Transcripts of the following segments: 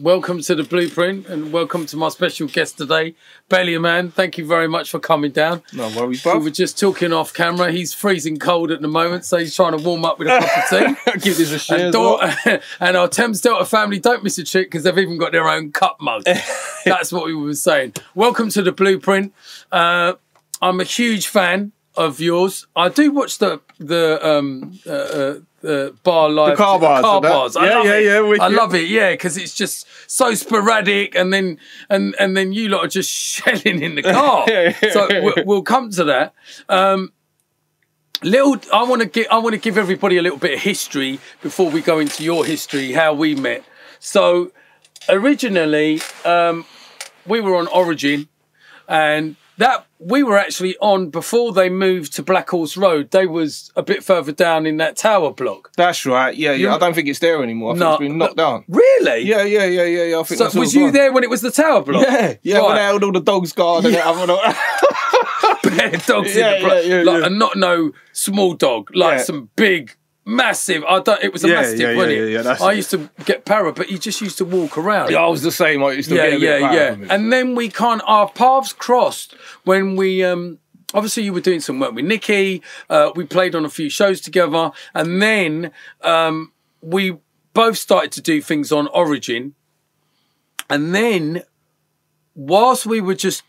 Welcome to the Blueprint and welcome to my special guest today, Bellyman. Thank you very much for coming down. No worries, bro. We were just talking off camera. He's freezing cold at the moment, so he's trying to warm up with a cup of tea. Give this a shit as well. And our Thames Delta family don't miss a trick because they've even got their own cup mug. That's what we were saying. Welcome to the Blueprint. I'm a huge fan of yours. I do watch the bar live, the car bars. I love it, yeah, because it's just so sporadic, and then you lot are just shelling in the car. So we'll come to that. I want to give everybody a little bit of history before we go into your history, how we met. So originally, we were on Origin, and that we were actually on before they moved to Black Horse Road. They was a bit further down in that tower block. That's right. Yeah, yeah. I don't think it's there anymore. I think it's been knocked down. Really? Yeah. I think so. Was you there when it was the tower block? Yeah. Right. When they held all the dogs guard and everything. Bare dogs in the block, and not no small dog, some big. Massive. It was a massive, wasn't it? Yeah, I used to get para, but you just used to walk around. Yeah, I was the same. I used to get a bit. And then we our paths crossed when we, obviously you were doing some work with Nikki, we played on a few shows together, and then we both started to do things on Origin. And then, whilst we were just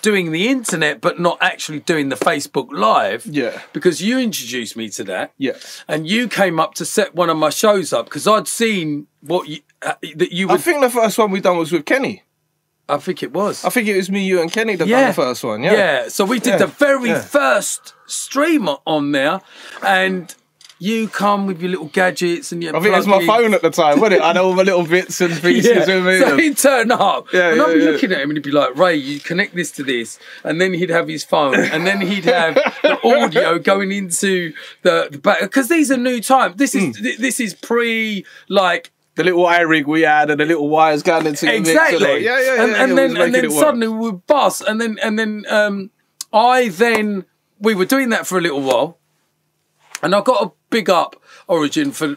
doing the internet but not actually doing the Facebook Live, because you introduced me to that, and you came up to set one of my shows up because I'd seen what you I think the first one we done was with Kenny. I think it was me, you and Kenny that done the first one. So we did the very first stream on there, and you come with your little gadgets and your I think it was my phone at the time, wasn't it? I had all my little bits and pieces with me. So he'd turn up and I'd be looking at him and he'd be like, Ray, you connect this to this. And then he'd have his phone and then he'd have the audio going into the back. Because these are new times. This is pre, like... The little eye rig we had and the little wires going into the mix. Exactly. And then suddenly we would bust. And then we were doing that for a little while. And I've got to big up Origin for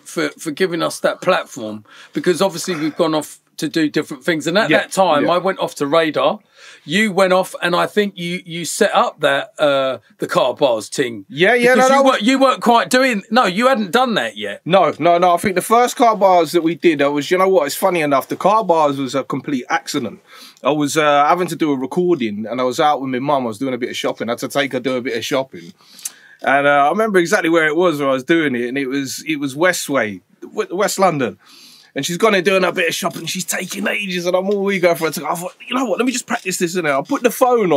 giving us that platform, because obviously we've gone off to do different things. And at that time, I went off to Radar. You went off, and I think you set up that the car bars thing. You weren't quite doing... No, you hadn't done that yet. No. I think the first car bars that we did, you know what? It's funny enough, the car bars was a complete accident. I was having to do a recording, and I was out with my mum. I was doing a bit of shopping. I had to take her do a bit of shopping. And I remember exactly where it was when I was doing it, and it was Westway, West London. And she's gone in doing her bit of shopping, she's taking ages, and I'm all eager for her to go. I thought, you know what, let me just practice this in there. I put the phone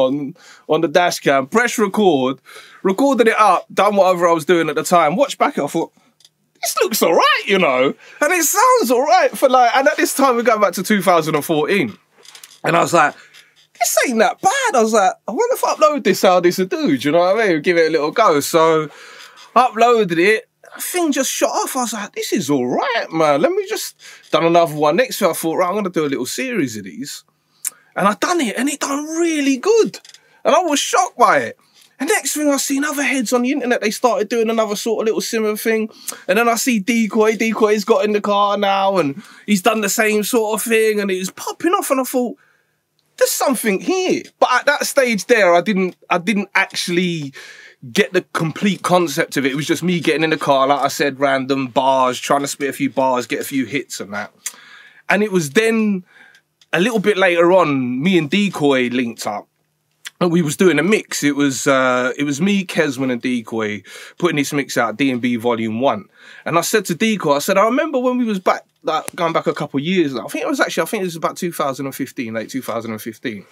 on the dash cam, press record, recorded it up, done whatever I was doing at the time, watched back, I thought, this looks all right, you know, and it sounds all right for like, and at this time we're going back to 2014. And I was like, this ain't that bad. I was like, I wonder if I upload this, how this will do. Do you know what I mean? Give it a little go. So I uploaded it. The thing just shot off. I was like, this is all right, man. Let me just done another one next year. I thought, right, I'm going to do a little series of these. And I done it, and it done really good. And I was shocked by it. And next thing I seen other heads on the internet, they started doing another sort of little similar thing. And then I see Decoy. Decoy's got in the car now, and he's done the same sort of thing. And it was popping off, and I thought, there's something here. But at that stage there, I didn't actually get the complete concept of it. It was just me getting in the car, like I said, random bars, trying to spit a few bars, get a few hits and that. And it was then, a little bit later on, me and Decoy linked up. And we was doing a mix. It was me, Eksman and Decoy putting this mix out, D&B Volume 1. And I said to Decoy, I remember when we was back, like, going back a couple of years now. I think it was about 2015, late 2015.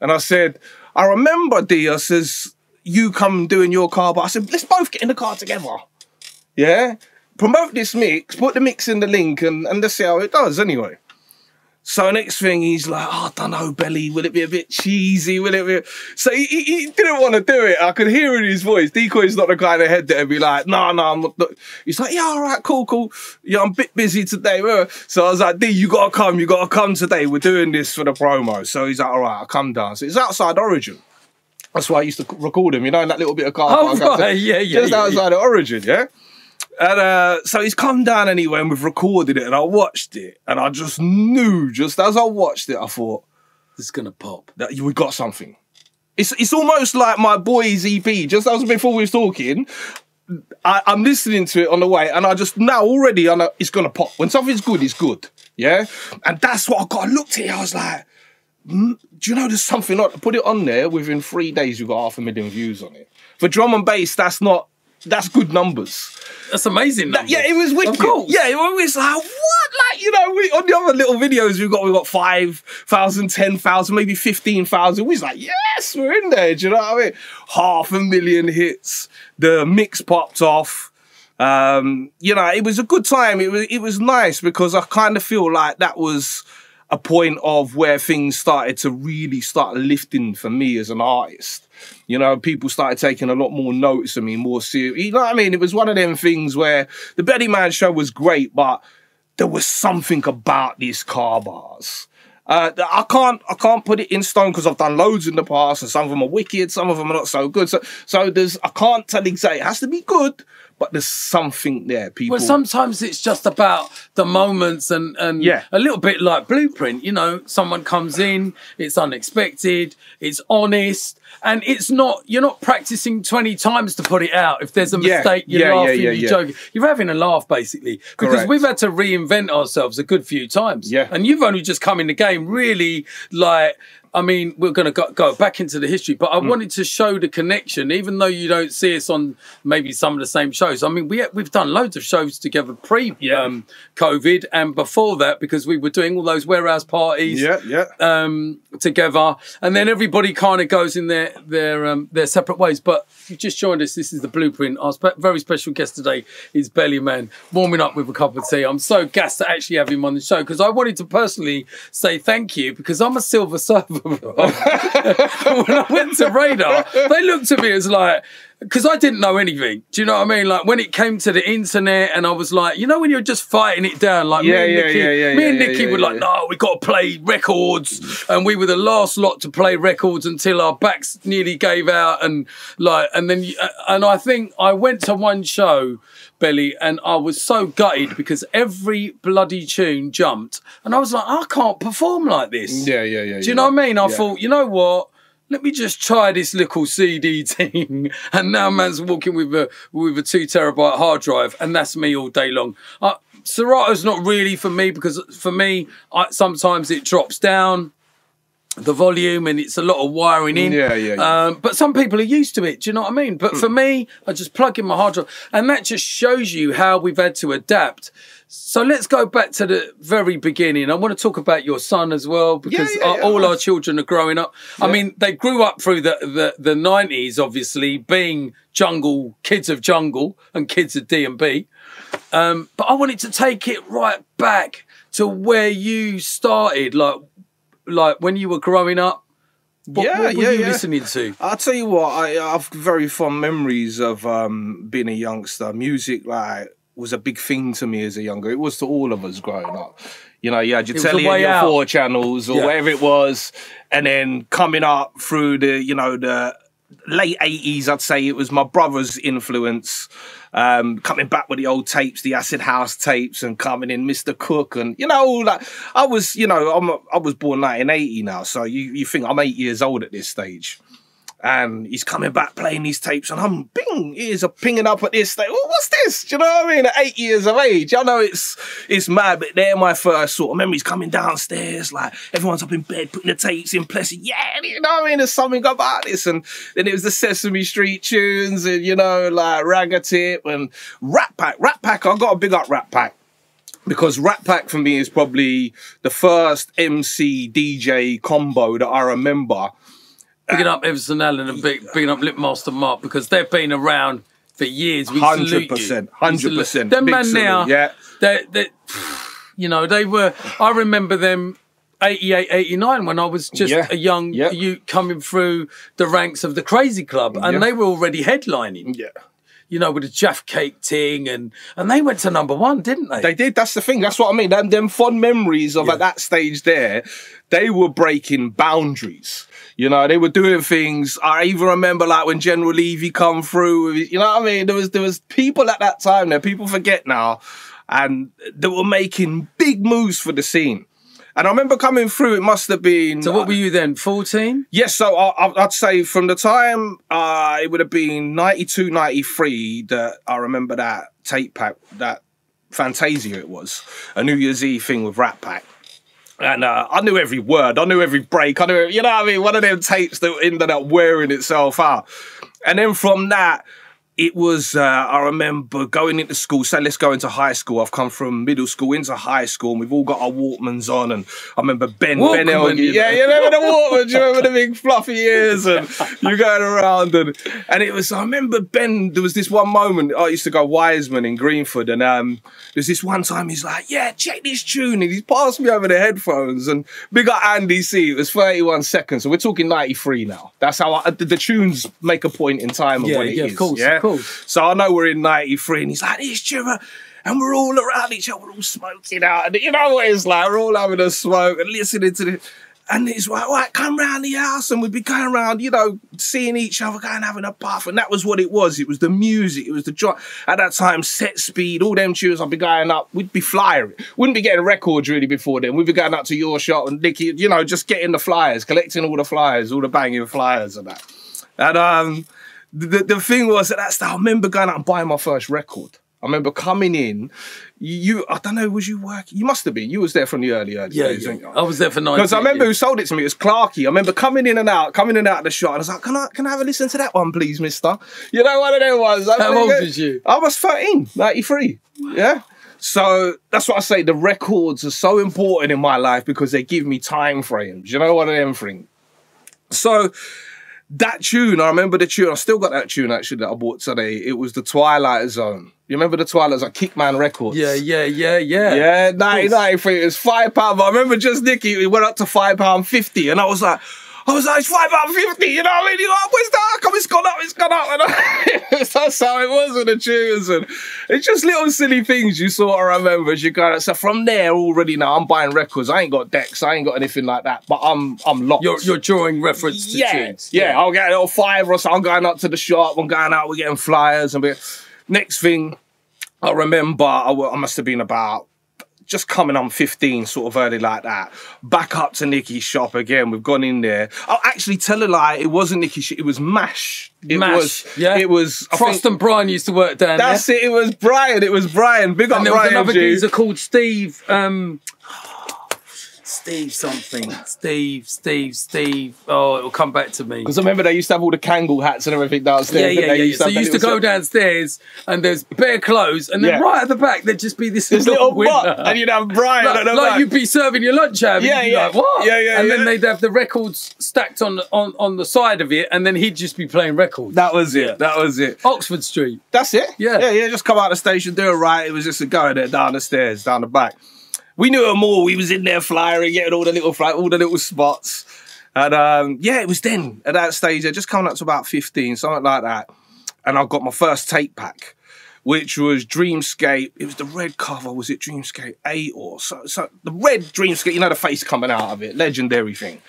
And I said, I remember, D, I says, you come doing your car, but I said, let's both get in the car together. Yeah? Promote this mix, put the mix in the link, and let's see how it does anyway. So next thing, he's like, I don't know, Belly, will it be a bit cheesy? Will it be... So he didn't want to do it. I could hear in his voice. Decoy's not the guy in the head that'd be like, no, I'm not. He's like, yeah, all right, cool. Yeah, I'm a bit busy today. So I was like, D, you got to come today. We're doing this for the promo. So he's like, all right, I'll come down. So it's outside Origin. That's why I used to record him, you know, in that little bit of car. Oh, right. Just outside of Origin, yeah? And so he's come down anyway, and we've recorded it, and I watched it, and I just knew, just as I watched it, I thought, this is gonna pop. We got something. It's almost like my boy's EP. Just as before we was talking, I'm listening to it on the way, and I just now already I know it's gonna pop. When something's good, it's good. Yeah, and that's what I got. I looked at it, I was like, do you know there's something? Put it on there. Within 3 days, you got 500,000 views on it. For drum and bass, that's good numbers. That's amazing. Yeah, it was wicked. Of course. Yeah, it was like, what? Like, you know, we, on the other little videos we got 5,000, 10,000, maybe 15,000. We was like, yes, we're in there. Do you know what I mean? 500,000 hits. The mix popped off. You know, it was a good time. It was nice because I kind of feel like that was a point of where things started to really start lifting for me as an artist. You know, people started taking a lot more notice of me, more serious. You know what I mean? It was one of them things where the Bellyman show was great, but there was something about these car bars. I can't put it in stone because I've done loads in the past, and some of them are wicked, some of them are not so good. So I can't tell exactly. It has to be good, but there's something there, people. Well, sometimes it's just about the moments and yeah. A little bit like Blueprint, you know, someone comes in, it's unexpected, it's honest, and it's not, you're not practicing 20 times to put it out. If there's a mistake, you're laughing, you're joking. You're having a laugh, basically. Because we've had to reinvent ourselves a good few times. Yeah. And you've only just come in the game, really, like... I mean, we're going to go back into the history, but I wanted to show the connection, even though you don't see us on maybe some of the same shows. I mean, we've done loads of shows together pre-COVID and before that, because we were doing all those warehouse parties together. And then everybody kind of goes in their separate ways. But if you just joined us, this is The Blueprint. Our very special guest today is Bellyman, warming up with a cup of tea. I'm so gassed to actually have him on the show because I wanted to personally say thank you because I'm a silver server. When I went to Radar, they looked at me as like, because I didn't know anything. Do you know what I mean? Like when it came to the internet, and I was like, you know, when you're just fighting it down, like me and Nikki were like, no, we got to play records, and we were the last lot to play records until our backs nearly gave out, and I think I went to one show, Belly, and I was so gutted because every bloody tune jumped, and I was like, I can't perform like this. Do you know what I mean? I thought, you know what? Let me just try this little CD thing. And now man's walking with a 2 terabyte hard drive, and that's me all day long. Serato's not really for me because for me, sometimes it drops down the volume and it's a lot of wiring in. But some people are used to it, do you know what I mean? But for me, I just plug in my hard drive, and that just shows you how we've had to adapt. So let's go back to the very beginning. I want to talk about your son as well, because all our children are growing up. Yeah. I mean, they grew up through the 90s, obviously, being jungle, kids of jungle and kids of D&B. But I wanted to take it right back to where you started, like when you were growing up. What were you listening to? I'll tell you what, I've very fond memories of being a youngster. Music, like... was a big thing to me as a younger. It was to all of us growing up. You know, you had your telly and your 4 channels or whatever it was. And then coming up through the, you know, the late 80s, I'd say it was my brother's influence. Coming back with the old tapes, the Acid House tapes, and coming in Mr. Cook, and you know, like I was, you know, I was born 1980 now. So you think I'm 8 years old at this stage. And he's coming back playing these tapes, and I'm ears are pinging up at this. Like, oh, what's this? Do you know what I mean? At 8 years of age, I know it's mad, but they're my first sort of memories. Coming downstairs, like everyone's up in bed putting the tapes in place. You know what I mean? There's something about this. And then it was the Sesame Street tunes, and you know, like Ragga-Tip and Rat Pack. Rat Pack, I got to big up Rat Pack. Because Rat Pack for me is probably the first MC DJ combo that I remember. Picking up Everson Allen and picking up Lipmaster Mark, because they've been around for years. We 100%, salute you. 100%. Them man now, they, you know, they were, I remember them 88, 89 when I was just a young you coming through the ranks of the Crazy Club, and they were already headlining. Yeah. you know, with the Jaff Cake thing, and they went to #1, didn't they? They did. That's the thing. That's what I mean. Them fond memories of at that stage there, they were breaking boundaries. You know, they were doing things. I even remember like when General Levy come through. You know what I mean? There was people at that time that people forget now, and they were making big moves for the scene. And I remember coming through, it must have been... So what were you then, 14? Yes, so I'd say from the time, it would have been 92, 93, that I remember that tape pack, that Fantasia it was, a New Year's Eve thing with Rat Pack. And I knew every word, I knew every break, I knew, you know what I mean, one of them tapes that ended up wearing itself out. And then from that... It was, I remember going into school, saying, let's go into high school. I've come from middle school into high school, and we've all got our Walkmans on. And I remember Ben Elgin. Yeah, you remember the Walkmans? You remember the big fluffy ears? And you're going around. And it was, I remember Ben, there was this one moment, I used to go Wiseman in Greenford. And there's this one time he's like, yeah, check this tune. And he passed me over the headphones. And big up Andy C, it was 31 seconds. So we're talking 93 now. That's how the tunes make a point in time of what it is. Yeah, of course, yeah? Of course. So I know we're in 93, and he's like, this tuber, and we're all around each other, we're all smoking out, and you know what it's like, we're all having a smoke and listening to this, and it's like, all right, come round the house, and we'd be going around, you know, seeing each other, going having a puff, and that was what it was the music, it was the job. At that time, Set Speed, all them tunes, I'd be going up, we'd be flyering, wouldn't be getting records really before then, we'd be going up to Your Shop and Nikki, you know, just getting the flyers, collecting all the flyers, all the banging flyers and that, and The thing was that I remember going out and buying my first record. I remember coming in. I don't know, was you working? You must have been. You was there from the early days, weren't you? I was there for 9 years. Because I remember who sold it to me. It was Clarky. I remember coming in and out of the shop. And I was like, can I have a listen to that one, please, mister? You know what it was? How old was you? I was 13, 93. Wow. Yeah. So that's what I say. The records are so important in my life because they give me time frames. You know what I mean? So... That tune, I remember the tune. I still got that tune, actually, that I bought today. It was The Twilight Zone. You remember The Twilight Zone? Kickman Records. Yeah. Yeah, 1993. It was £5. I remember just Nicky, it went up to £5.50. And I was like, it's £5.50. You know what I mean? You're like, where's that? How come it's gone up? It's gone up. And that's how it was with the tunes. And it's just little silly things you sort of remember as you go. So from there already now, I'm buying records. I ain't got decks. I ain't got anything like that. But I'm locked. You're drawing reference to tunes. Yeah, I'll get a little £5 or so. I'm going up to the shop. I'm going out. We're getting flyers. And next thing I remember, I must have been about... just coming on 15, sort of early like that. Back up to Nikki's shop again. We've gone in there. I'll actually tell a lie. It wasn't Nikki's shop. It was MASH. It was Frost and Brian used to work down there. That's it. It was Brian. Big up Brian. And there was another geezer called Steve. Steve something. Steve. Oh, it'll come back to me. Because I remember they used to have all the Kangol hats and everything downstairs. Yeah. So you used to go downstairs and there's bare clothes and then right at the back there'd just be this little window. And you'd have Brian. Like you'd be serving your lunch, Yeah. Like, what? Yeah. And then they'd have the records stacked on the side of it and then he'd just be playing records. That was it. Oxford Street. That's it? Yeah, just come out of the station, do it right. It was just a go there down the stairs, down the back. We knew them all. We was in there flyering, getting all the little spots. And it was then, at that stage, just coming up to about 15, something like that. And I got my first tape pack, which was Dreamscape. It was the red cover. Was it Dreamscape 8 or so? So the red Dreamscape, you know, the face coming out of it, legendary thing.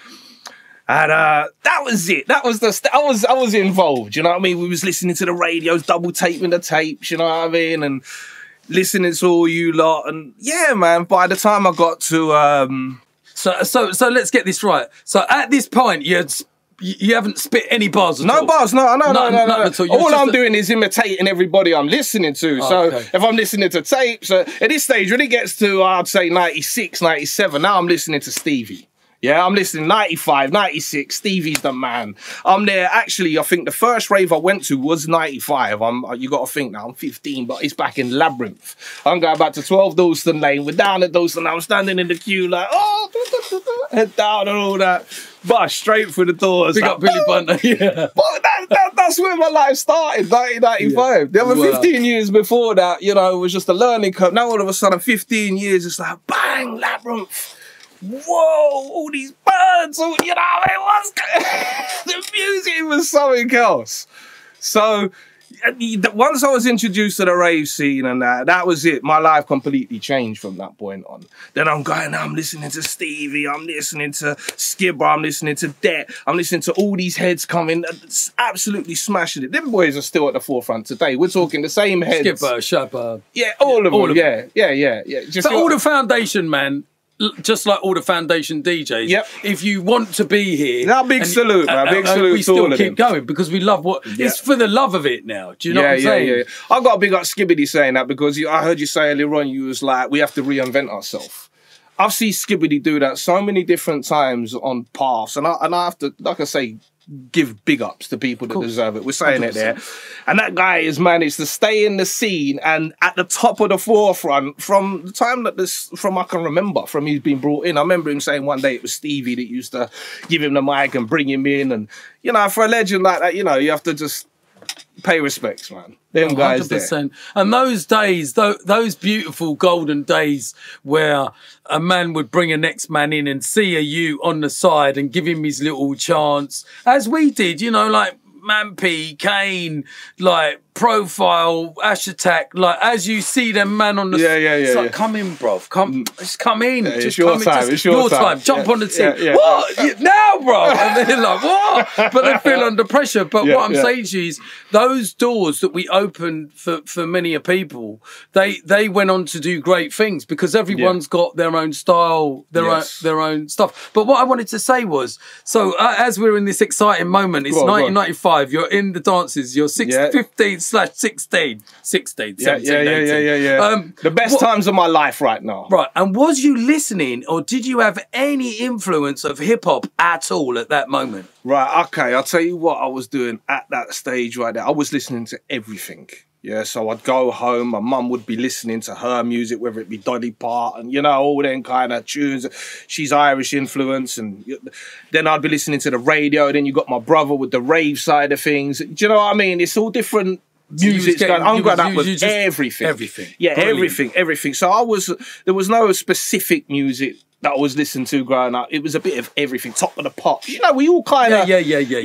And that was it. That was I was involved, you know what I mean? We was listening to the radios, double taping the tapes, you know what I mean? And... listening to all you lot, and yeah, man. By the time I got to, so let's get this right. So at this point, you haven't spit any bars. No bars at all. All I'm doing is imitating everybody I'm listening to. Oh, so okay. If I'm listening to tapes, at this stage, when it gets to, I'd say 96, 97, now I'm listening to Stevie. Yeah, I'm listening 95, 96, Stevie's the man. I'm there, actually, I think the first rave I went to was 95. You got to think now, I'm 15, but it's back in Labyrinth. I'm going back to 12 Dalston Lane, we're down at Dalston, I'm standing in the queue like, head down and all that. Bus straight through the doors. Big up Billy Bunter, yeah. But that's where my life started, 1995. Yeah. The other 15 years before that, you know, it was just a learning curve. Now all of a sudden, 15 years, it's like, bang, Labyrinth. Whoa, all these birds, you know, it was... the music was something else. So, once I was introduced to the rave scene and that was it. My life completely changed from that point on. Then I'm going, I'm listening to Stevie, I'm listening to Skipper, I'm listening to Det, I'm listening to all these heads coming, absolutely smashing it. Them boys are still at the forefront today. We're talking the same heads. Skipper, Shabba. Yeah, all of them. Yeah. Just so all the foundation, man. Just like all the foundation DJs, yep. If you want to be here, that big salute, man. Big salute. We still keep going because we love what it's for the love of it. Now, do you know what I'm saying? Yeah. I got a big up Skibadee saying that because I heard you say earlier on you was like we have to reinvent ourselves. I've seen Skibadee do that so many different times on paths, and I have to, like I say, give big ups to people that deserve it. We're saying 100%. It there. And that guy has managed to stay in the scene and at the top of the forefront from the time that I can remember, from he's been brought in. I remember him saying one day it was Stevie that used to give him the mic and bring him in. And, you know, for a legend like that, you know, you have to just pay respects, man. Them 100%. Guys there. And those days, those beautiful golden days where a man would bring a next man in and see a you on the side and give him his little chance, as we did, you know, like Mampy, Kane, like Profile, Ash Attack, like as you see them man on the it's like, come in, bruv. Just come in. Yeah, just it's your time. Jump on the team. What? Now, bruv? And they're like, what? But they feel under pressure. But what I'm saying to you is those doors that we opened for many a people, they went on to do great things because everyone's got their own style, their own stuff. But what I wanted to say was, so as we're in this exciting moment, it's 1995, you're in the dances, you're 15/16, 16, 17, 18. The best times of my life right now. Right, and was you listening or did you have any influence of hip-hop at all at that moment? Right, okay, I'll tell you what I was doing at that stage right there. I was listening to everything. Yeah, so I'd go home, my mum would be listening to her music, whether it be Dolly Parton, you know, all them kind of tunes. She's Irish influence. And then I'd be listening to the radio. Then you got my brother with the rave side of things. Do you know what I mean? It's all different music. So I'm going out with everything. Everything. Yeah, brilliant. Everything. So there was no specific music that I was listening to growing up. It was a bit of everything, top of the pop. You know, we all kind of... You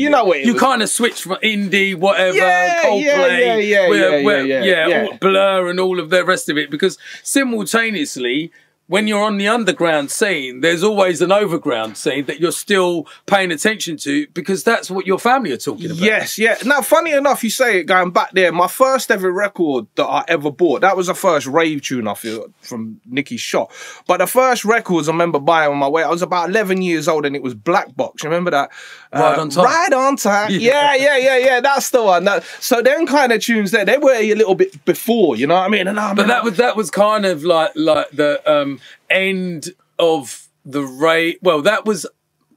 know what it was. You kind of switch from indie, whatever, Coldplay, Blur and all of the rest of it. Because simultaneously, when you're on the underground scene, there's always an overground scene that you're still paying attention to because that's what your family are talking about. Yes, yeah. Now, funny enough, you say it, going back there, my first ever record that I ever bought, that was the first rave tune, I feel, from Nikki's shop. But the first records I remember buying on my way, I was about 11 years old and it was Black Box. You remember that? Ride on Time. Ride on Time. Yeah. That's the one. So them kind of tunes there, they were a little bit before, you know what I mean? And but that was kind of like the... end of the rave. Well, that was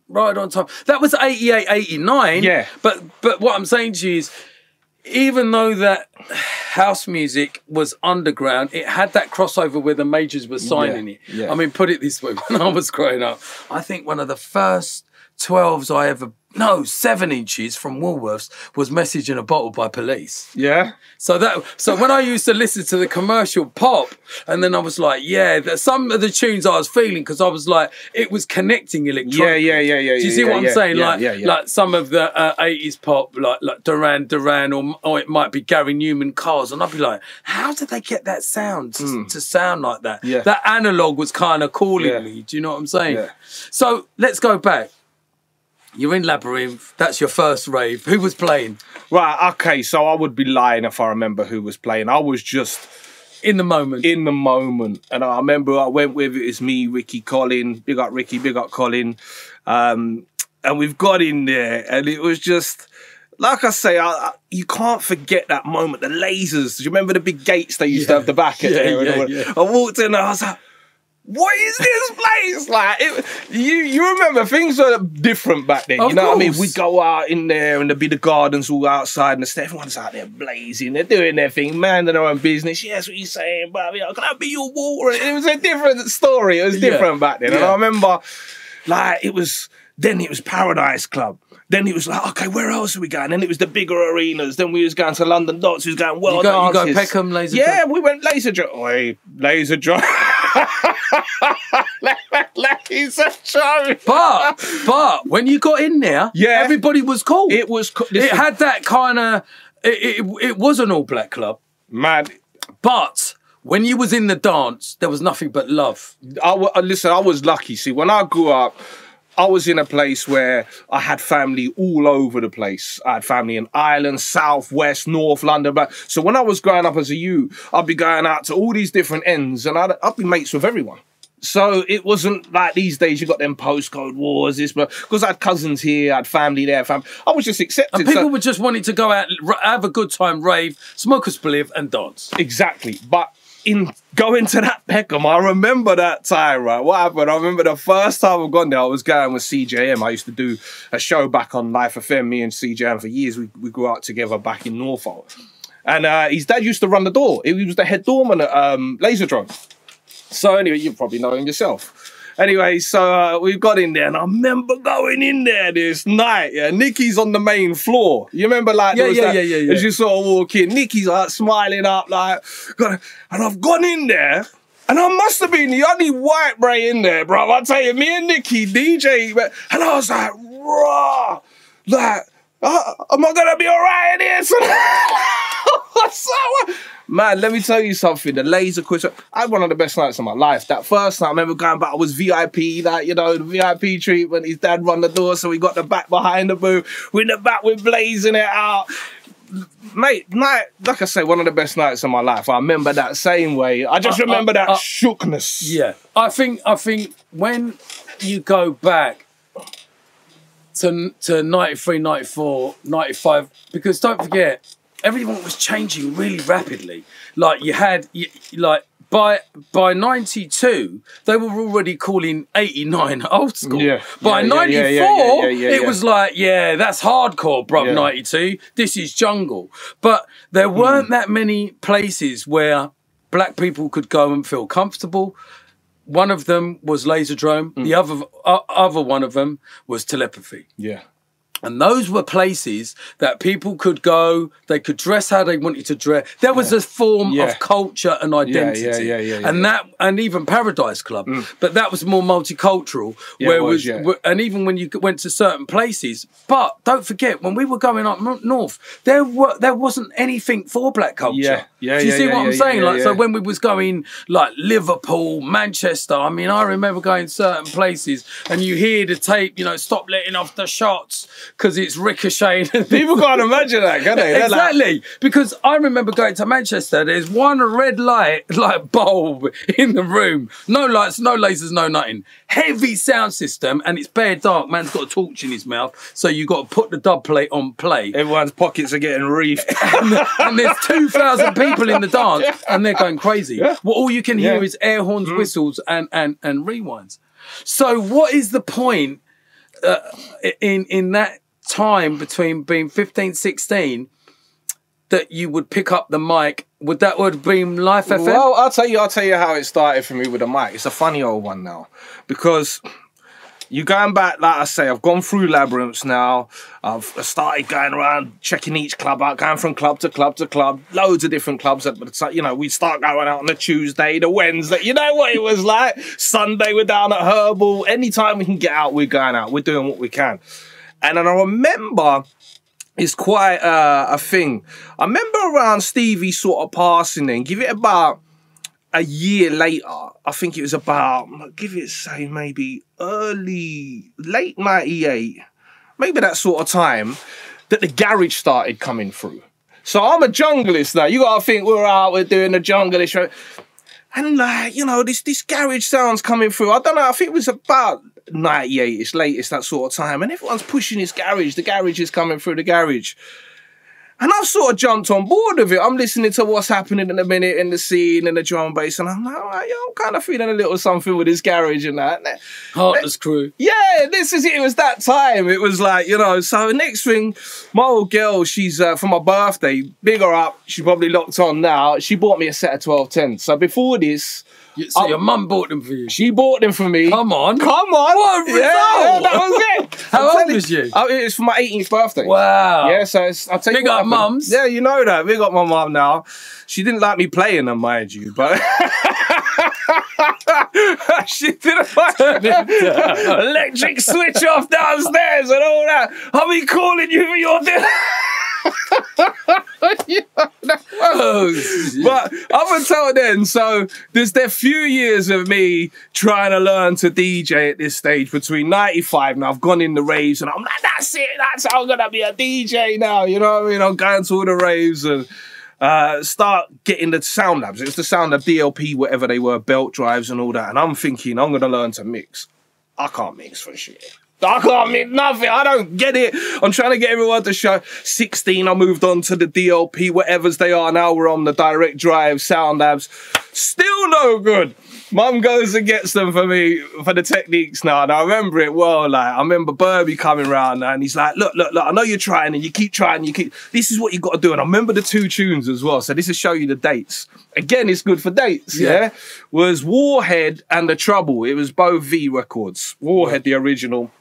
Right on Time. That was 88, 89. Yeah. But what I'm saying to you is, even though that house music was underground, it had that crossover where the majors were signing it. Yeah. I mean, put it this way, when I was growing up, I think one of the first 12s I ever... No, 7 inches from Woolworths was Message in a Bottle by Police. Yeah. So when I used to listen to the commercial pop, and then I was like, some of the tunes I was feeling because I was like, it was connecting electronically. Do you see what I'm saying? Like some of the 80s pop, like Duran Duran, or it might be Gary Newman Cars, and I'd be like, how did they get that sound to sound like that? Yeah. That analog was kind of calling me. Do you know what I'm saying? Yeah. So let's go back. You're in Labyrinth, that's your first rave. Who was playing? Right, okay, so I would be lying if I remember who was playing. I was just... in the moment. In the moment. And I remember I went with it. It's me, Ricky, Colin. Big up Ricky, big up Colin. And we've got in there and it was just... Like I say, you can't forget that moment. The lasers. Do you remember the big gates they used to have the back at there? I walked in and I was like... what is this place? Like, you remember, things were different back then, you know what I mean? We'd go out in there and there'd be the gardens all outside and everyone's out there blazing, they're doing their thing, minding their own business. Yes, what are you saying, bro? Can I be your water? It was a different story. It was different back then. And I remember, like, it was Paradise Club. Then it was like, okay, where else are we going? Then it was the bigger arenas. Then we was going to London Dots. We was going World Dances. You go Peckham, Laser Drop. Yeah, we went Laser Drop. Oi, Laser Drop. Laser Drop. But when you got in there, everybody was cool. It had that kind of... It was an all-black club. Mad. But when you was in the dance, there was nothing but love. Listen, I was lucky. See, when I grew up, I was in a place where I had family all over the place. I had family in Ireland, South, West, North, London. But so when I was growing up as a youth, I'd be going out to all these different ends and I'd be mates with everyone. So it wasn't like these days you got them postcode wars, this, but because I had cousins here, I had family there. I was just accepted. And people were just wanting to go out, have a good time, rave, smoke a spliff and dance. Exactly. But in going to that Peckham, I remember that time, right? What happened? I remember the first time I've gone there, I was going with CJM. I used to do a show back on Life FM, me and CJM for years. We grew out together back in Norfolk. And his dad used to run the door. He was the head doorman at Laserdrome. So anyway, you probably know him yourself. Anyway, so we got in there, and I remember going in there this night. Yeah, Nikki's on the main floor. You remember, like, yeah. As you sort of walk in, Nikki's like smiling up, like, and I've gone in there, and I must have been the only white bray in there, bro. I tell you, me and Nikki DJ, and I was like, raw, like, am I gonna be alright in here tonight? So, man, let me tell you something. The laser quiz, I had one of the best nights of my life. That first night, I remember going back, I was VIP, like, you know, the VIP treatment. His dad run the door, so we got the back behind the booth. We're in the back, we're blazing it out. Mate, night, like I say, one of the best nights of my life. I remember that same way. I just remember that shookness. Yeah. I think when you go back to 93, 94, 95, because don't forget, everyone was changing really rapidly. Like you had, like by 92, they were already calling 89 old school. Yeah. By 94, it was like, yeah, that's hardcore, bruv, 92. This is jungle. But there weren't that many places where black people could go and feel comfortable. One of them was Laserdrome. The other one of them was Telepathy. Yeah. And those were places that people could go, they could dress how they wanted to dress. There was a form of culture and identity. That, and even Paradise Club, but that was more multicultural. And even when you went to certain places, but don't forget, when we were going up north, there wasn't anything for black culture. Do you see what I'm saying? So when we was going like Liverpool, Manchester, I mean, I remember going certain places and you hear the tape, you know, stop letting off the shots, because it's ricocheting. People can't imagine that, can they? Exactly. Like, because I remember going to Manchester, there's one red light, like, bulb in the room. No lights, no lasers, no nothing. Heavy sound system, and it's bare dark. Man's got a torch in his mouth, so you got to put the dub plate on play. Everyone's pockets are getting reefed. and there's 2,000 people in the dance, and they're going crazy. Yeah. Well, all you can hear is air horns, whistles, and rewinds. So what is the point in that time between being 15, 16, that you would pick up the mic? Would that have been Life FM? Well, I'll tell you how it started for me with the mic. It's a funny old one now, because you're going back, like I say, I've gone through Labyrinths now. I've started going around, checking each club out, going from club to club to club, loads of different clubs. But you know, we'd start going out on the Tuesday, the Wednesday. You know what it was like? Sunday, we're down at Herbal. Anytime we can get out, we're going out. We're doing what we can. And then I remember, it's quite a thing. I remember around Stevie sort of passing then, give it about a year later, I think it was about, give it say maybe late 98, maybe that sort of time, that the garage started coming through. So I'm a junglist now. You gotta think we're out, we're doing the junglist show. And like, you know, this garage sound's coming through. I don't know, I think it was about 98, it's latest, that sort of time. And everyone's pushing this garage. The garage is coming through, the garage. And I've sort of jumped on board with it. I'm listening to what's happening in a minute in the scene and the drum bass, and I'm like, oh, yeah, I'm kind of feeling a little something with this garage and that. Heartless crew. Yeah, this is it. It was that time. It was like, you know, so the next thing, my old girl, she's, for my birthday, big her up, she probably locked on now, she bought me a set of 1210s. So before this... So your mum bought them for you? She bought them for me. Come on. What a result. Yeah, that was it. How old was you? It was for my 18th birthday. Wow. Yeah, so I'll tell you what. Big up mums. Yeah, you know that. Big up my mum now. She didn't like me playing them, mind you, but... she did a electric switch off downstairs and all that. I'll be calling you for your dinner. You know, but up until then, so there's a few years of me trying to learn to DJ at this stage between 95 and I've gone in the raves and I'm like, that's it, that's how I'm gonna be a DJ now, you know what I mean? I'm going to all the raves and start getting the sound labs. It was the sound of DLP, whatever they were, belt drives and all that. And I'm thinking, I'm gonna learn to mix. I can't mix for shit. I can't mean nothing. I don't get it. I'm trying to get everyone to show. 16, I moved on to the DLP, whatever's they are now. We're on the direct drive sound labs. Still no good. Mum goes and gets them for me for the techniques now. And I remember it well. Like, I remember Burby coming round and he's like, look, I know you're trying and you keep trying. This is what you got to do. And I remember the two tunes as well. So this is show you the dates. Again, it's good for dates, yeah? Was Warhead and The Trouble. It was both V records. Warhead, the original.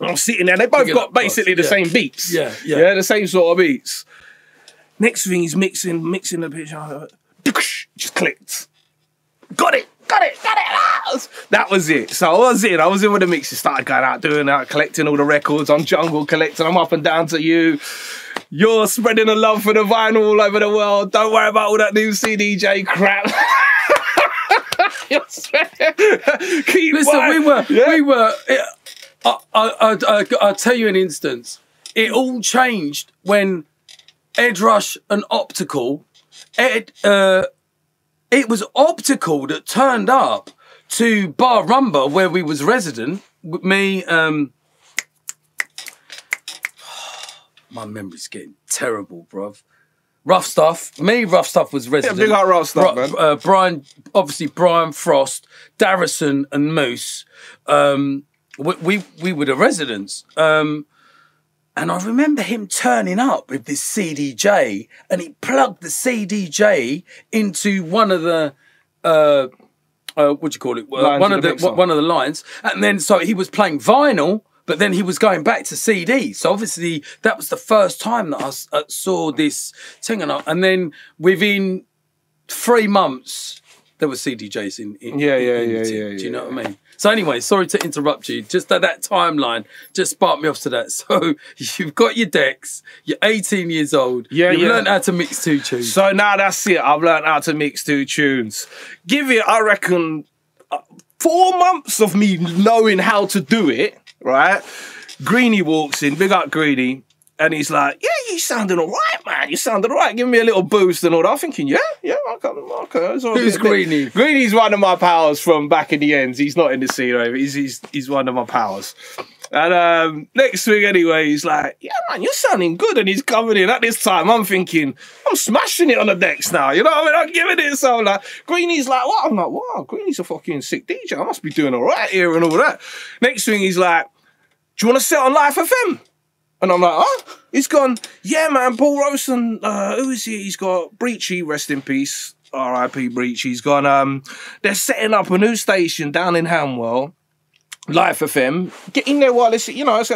I'm sitting there. They both got basically the same beats. Yeah, the same sort of beats. Next thing he's mixing the pitch. Just clicked. Got it. That was it. So I was in with the mixes. Started going out, doing that, collecting all the records. I'm jungle collecting. I'm up and down to you. You're spreading the love for the vinyl all over the world. Don't worry about all that new CDJ crap. I'll tell you an instance. It all changed when Ed Rush and Optical. It was Optical that turned up to Bar Rumba where we was resident. With me, my memory's getting terrible, bruv. Rough Stuff. Me, Rough Stuff was resident. Yeah, big like Rough Stuff, man. Brian, obviously Brian, Frost, Darrison and Moose. We were the residents. And I remember him turning up with this CDJ and he plugged the CDJ into one of the, one of the lines. And then, so he was playing vinyl, but then he was going back to CD. So obviously that was the first time that I saw this thing. And then within 3 months, there were CDJs in. Do you know what I mean? So anyway, sorry to interrupt you. Just at that timeline, just sparked me off to that. So you've got your decks. You're 18 years old. You've learned how to mix two tunes. So now that's it. I've learned how to mix two tunes. Give it, I reckon, 4 months of me knowing how to do it, right? Greeny walks in. Big up, Greeny. And he's like, yeah, you sounding all right, man. You sounding all right. Give me a little boost and all that. I'm thinking, yeah, okay. Who's Greeny? Greeny's one of my pals from back in the ends. He's not in the scene, right? He's one of my pals. And next thing anyway, he's like, yeah, man, you're sounding good. And he's coming in. At this time, I'm thinking, I'm smashing it on the decks now. You know what I mean? I'm giving it so like, Greeny's like, what? I'm like, wow, Greeny's a fucking sick DJ. I must be doing all right here and all that. Next thing he's like, do you want to sit on Life FM? And I'm like, oh, he's gone, yeah, man, Paul Rosen, who is he? He's got Breachy, rest in peace, R.I.P. Breachy. He's gone, they're setting up a new station down in Hamwell, Life FM. Get in there while they sit, you know. I was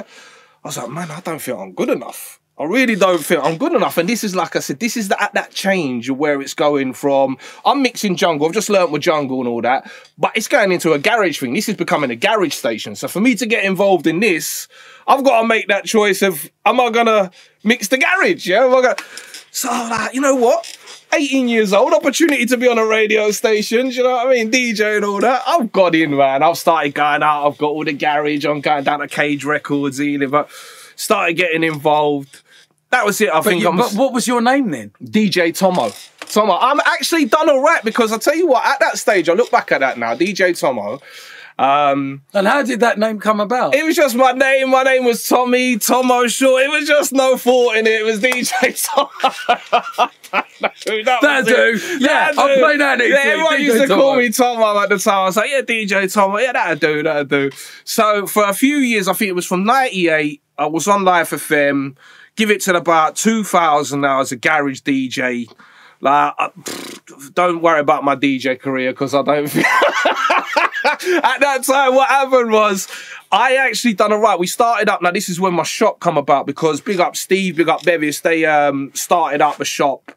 like, man, I don't think I'm good enough. I really don't think I'm good enough. And this is, like I said, this is that change of where it's going from. I'm mixing jungle. I've just learnt with jungle and all that. But it's going into a garage thing. This is becoming a garage station. So for me to get involved in this, I've got to make that choice of, am I going to mix the garage? Yeah. So I'm like, you know what? 18 years old, opportunity to be on a radio station, you know what I mean? DJ and all that. I've got in, man. I've started going out. I've got all the garage. I'm going down to Cage Records, even. But started getting involved. That was it, but what was your name then? DJ Tomo. I'm actually done all right because I tell you what, at that stage, I look back at that now, DJ Tomo. And how did that name come about? It was just my name. My name was Tommy, Tomo Short. It was just no thought in it. It was DJ Tomo. I'll play that next. Everyone used to call me Tomo at the time. I was like, yeah, DJ Tomo. Yeah, that'll do. So for a few years, I think it was from 98, I was on Life FM. Give it to about 2000 now as a garage DJ. Like, don't worry about my DJ career because I don't feel... At that time, what happened was I actually done all right. We started up. Now, this is when my shop come about because big up Steve, big up Bevis. They started up a shop,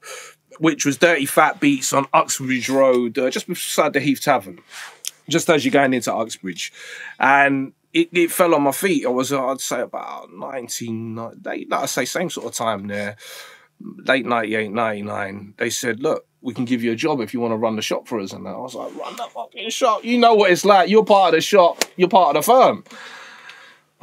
which was Dirty Fat Beats on Uxbridge Road, just beside the Heath Tavern, just as you're going into Uxbridge. And it fell on my feet. I was, I'd say, about 1998, like I say, same sort of time there, late 98, 99. They said, look, we can give you a job if you want to run the shop for us. And I was like, run the fucking shop. You know what it's like. You're part of the shop. You're part of the firm.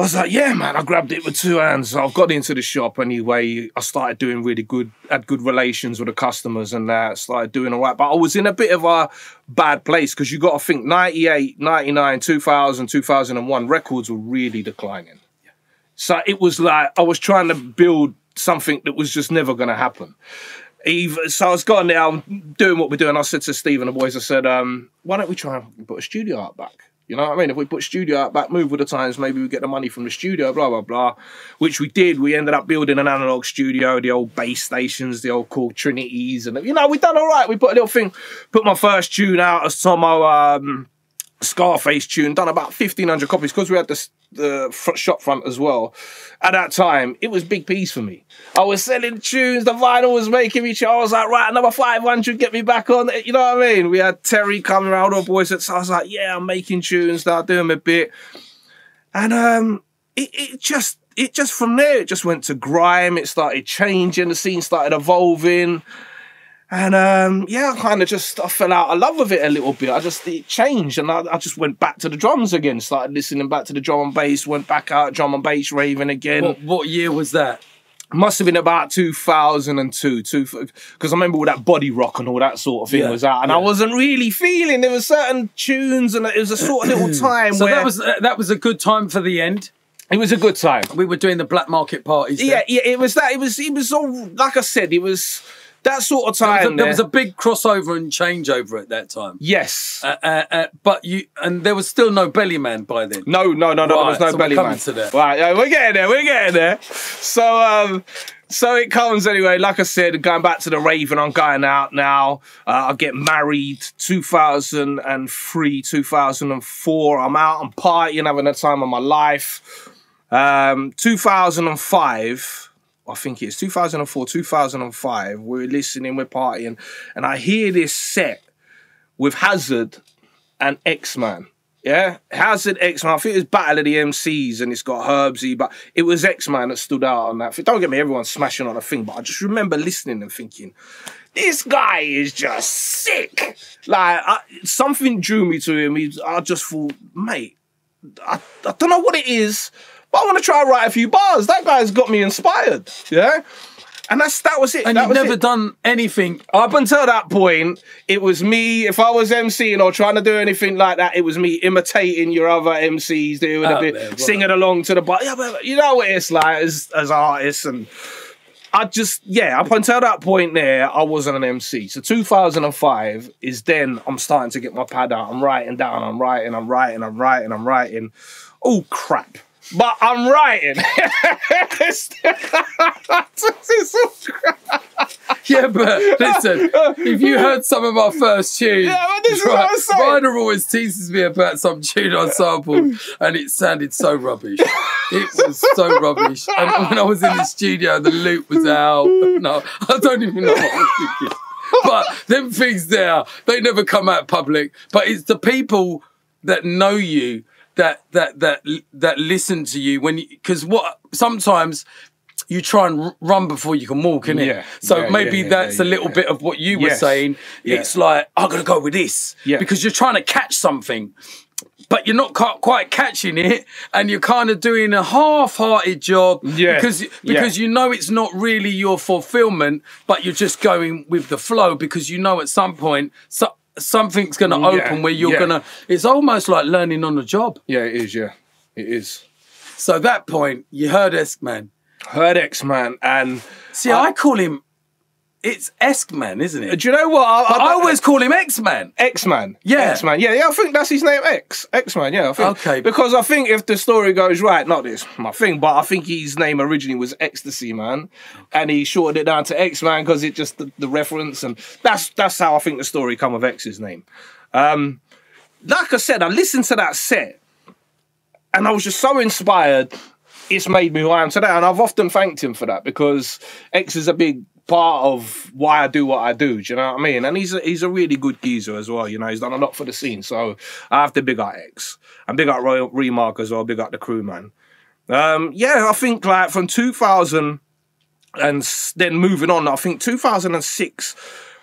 I was like, yeah, man. I grabbed it with two hands. I've got into the shop anyway. I started doing really good, had good relations with the customers and that. Started doing all right. But I was in a bit of a bad place because you got to think 98, 99, 2000, 2001, records were really declining. Yeah. So it was like I was trying to build something that was just never going to happen. So I was going there, I'm doing what we're doing. I said to Steve and the boys, I said, why don't we try and put a studio out back? You know what I mean? If we put studio out back, move with the times, maybe we get the money from the studio, blah, blah, blah. Which we did. We ended up building an analog studio, the old base stations, the old cool Trinities. And, you know, we done all right. We put a little thing, put my first tune out as Tomo, Scarface tune, done about 1,500 copies because we had the shop front as well. At that time, it was big piece for me. I was selling tunes, the vinyl was making me chill. I was like, right, another 500, get me back on. You know what I mean? We had Terry coming around, all boys. So I was like, yeah, I'm making tunes, start doing a bit. And it just from there, it just went to grime. It started changing, the scene started evolving. And I kind of just, I fell out of love with it a little bit. It changed and I just went back to the drums again, started listening back to the drum and bass, went back out drum and bass raving again. What year was that? Must have been about 2002, because I remember all that body rock and all that sort of thing was out, and I wasn't really feeling, there were certain tunes and it was a sort of little time so where... So that was a good time for the end? It was a good time. We were doing the black market parties there. Yeah, it was that, it was all, like I said, it was... That sort of time. There was a big crossover and changeover at that time. Yes. But there was still no Bellyman by then. No, there was no Bellyman. We're coming to that. Right, yeah, we're getting there. So it comes anyway. Like I said, going back to the Raven, I'm going out now. I get married 2003, 2004. I'm out, I'm partying, having the time of my life. 2005... I think it's 2004, 2005. We're listening, we're partying. And I hear this set with Hazard and Eksman. Yeah? Hazard, Eksman. I think it was Battle of the MCs and it's got Herbsy, but it was Eksman that stood out on that thing. Don't get me, everyone's smashing on a thing, but I just remember listening and thinking, this guy is just sick. Like, something drew me to him. I just thought, mate, I don't know what it is, but I want to try and write a few bars. That guy's got me inspired, yeah? And that was it. And you've never done anything. Up until that point, it was me, if I was MCing or trying to do anything like that, it was me imitating your other MCs, doing a bit, singing along to the bar. You know what it's like as artists. And I just, up until that point there, I wasn't an MC. So 2005 is then I'm starting to get my pad out. I'm writing down, I'm writing. Oh, crap. But I'm writing. Yeah, but listen, if you heard some of our first tunes, Ryder always teases me about some tune I sampled and it sounded so rubbish. It was so rubbish. And when I was in the studio, the loop was out. No, I don't even know what I was thinking. But them things there, they never come out public. But it's the people that know you that listen to you when, because what sometimes you try and run before you can walk, innit? Yeah. So maybe that's a little bit of what you were saying. Yeah. It's like I'm gonna go with this because you're trying to catch something, but you're not quite catching it, and you're kind of doing a half-hearted job because you know it's not really your fulfillment, but you're just going with the flow because you know at some point something's going to open where you're going to... It's almost like learning on the job. Yeah, it is, So at that point, you heard Eksman. And... See, I call him... It's Eksman, isn't it? Do you know what? I always call him Eksman. Eksman, I think that's his name, Eksman, I think. Okay. Because I think if the story goes right, not this, my thing, but I think his name originally was Ecstasy Man, and he shortened it down to Eksman because it just, the reference, and that's how I think the story come of X's name. Like I said, I listened to that set, and I was just so inspired, it's made me who I am today, and I've often thanked him for that because X is a big part of why I do what I do. Do you know what I mean? And he's a really good geezer as well. You know, he's done a lot for the scene. So I have to big up X and big up Royal Remark as well. Big up the crew, man. Yeah, I think like from 2000 and then moving on, I think 2006.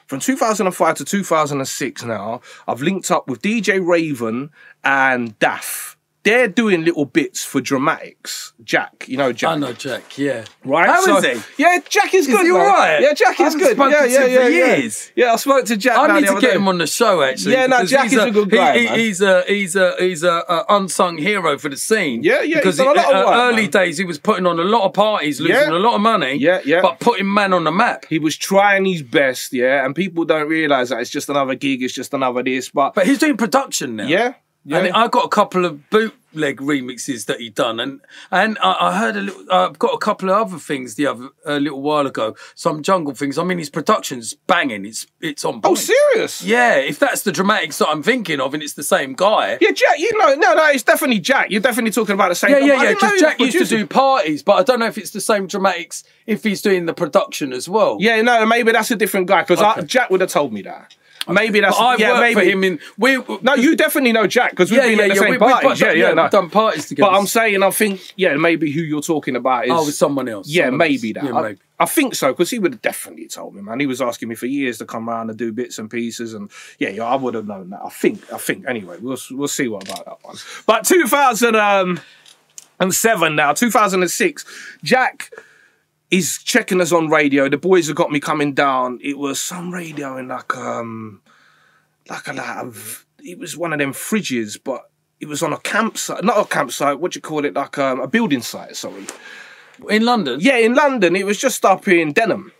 From 2005 to 2006 now, I've linked up with DJ Raven and Daff. They're doing little bits for Dramatics. Jack, you know Jack. I know Jack, yeah. Right? How is he? Yeah, Jack is good. Is he all right? Yeah, Jack is good. Yeah, yeah, yeah. Yeah, I spoke to Jack. I need to get him on the show, actually. Yeah, no, Jack is a good guy. He's a unsung hero for the scene. Yeah, yeah. Because in early days, he was putting on a lot of parties, losing a lot of money. Yeah, yeah. But putting man on the map. He was trying his best, yeah. And people don't realise that it's just another gig, it's just another this, but he's doing production now. Yeah. Yeah. And I got a couple of bootleg remixes that he done, and I heard a little. I've got a couple of other things a little while ago. Some jungle things. I mean, his production's banging. It's on point. Oh, serious? Yeah. If that's the Dramatics that I'm thinking of, and it's the same guy. Yeah, Jack. You know, no, it's definitely Jack. You're definitely talking about the same. Yeah. Because Jack used to do parties, but I don't know if it's the same Dramatics. If he's doing the production as well. Yeah, no, maybe that's a different guy because Jack would have told me that. Maybe that's... No, you definitely know Jack, because we've been at the same parties. We've done parties together. But I'm saying, I think, yeah, maybe who you're talking about is... Oh, with someone else. Yeah, maybe that. Yeah, maybe. I think so, because he would have definitely told me, man. He was asking me for years to come round and do bits and pieces, and yeah, I would have known that. I think. Anyway, we'll see what about that one. But 2007 now, 2006, Jack... He's checking us on radio. The boys have got me coming down. It was some radio in it was one of them fridges, but it was on a campsite, not a campsite. What do you call it? Like a building site. Sorry, in London. Yeah, in London. It was just up in Denham.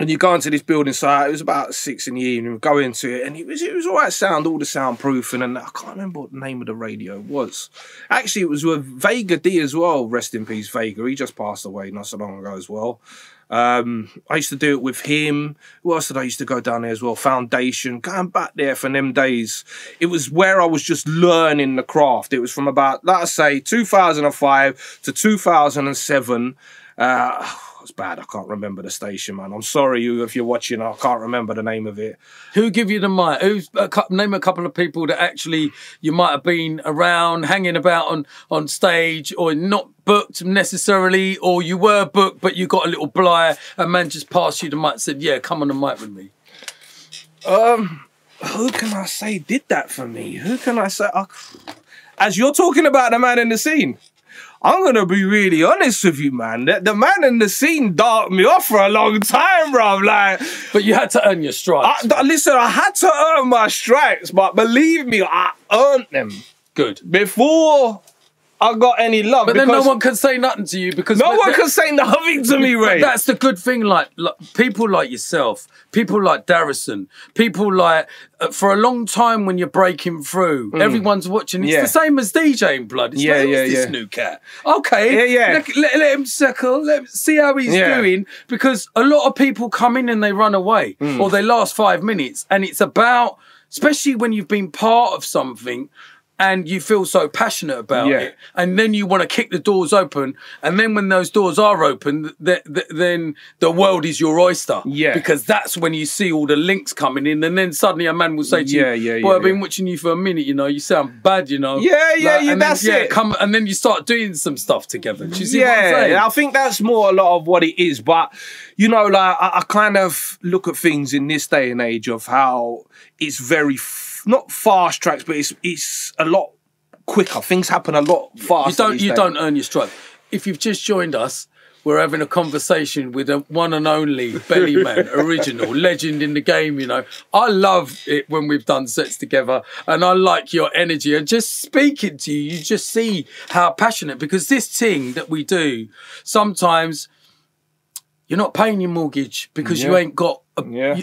And you go into this building site, it was about 6 in the evening, we go into it, and it was all right sound, all the soundproofing, and I can't remember what the name of the radio was. Actually, it was with Vega D as well, rest in peace Vega, he just passed away not so long ago as well. I used to do it with him. Who else did I used to go down there as well? Foundation. Going back there for them days, it was where I was just learning the craft. It was from about, let's say, 2005 to 2007. It's bad. I can't remember the station, man. I'm sorry if you're watching. I can't remember the name of it. Who give you the mic? Name a couple of people that actually you might have been around, hanging about on stage, or not booked necessarily, or you were booked but you got a little blight and man just passed you the mic and said, "Yeah, come on the mic with me." Who can I say did that for me? Who can I say? As you're talking about the man in the scene. I'm going to be really honest with you, man. The man in the scene darted me off for a long time, bro. Like, but you had to earn your stripes. Listen, I had to earn my stripes, but believe me, I earned them. Good. Before I got any love. But then no one can say nothing to you because... No one can say nothing to me, Ray. But that's the good thing. Like people like yourself, people like Darrison, people like... for a long time when you're breaking through, everyone's watching. It's the same as DJing, blood. It's like, who's this new cat? Okay, let him circle, let him see how he's doing, because a lot of people come in and they run away, or they last 5 minutes, and it's about, especially when you've been part of something, and you feel so passionate about it, and then you want to kick the doors open, and then when those doors are open, then the world is your oyster. Yeah. Because that's when you see all the links coming in, and then suddenly a man will say to you, "Boy, I've been watching you for a minute, you know, you sound bad, you know." Yeah, that's it. Come, and then you start doing some stuff together. Do you see what I'm saying? I think that's more a lot of what it is, but, you know, like, I kind of look at things in this day and age of how it's very... not fast tracks, but it's a lot quicker. Things happen a lot faster. You don't earn your stripes. If you've just joined us, we're having a conversation with a one and only Bellyman, original, legend in the game, you know. I love it when we've done sets together, and I like your energy. And just speaking to you, you just see how passionate, because this thing that we do, sometimes you're not paying your mortgage because you ain't got...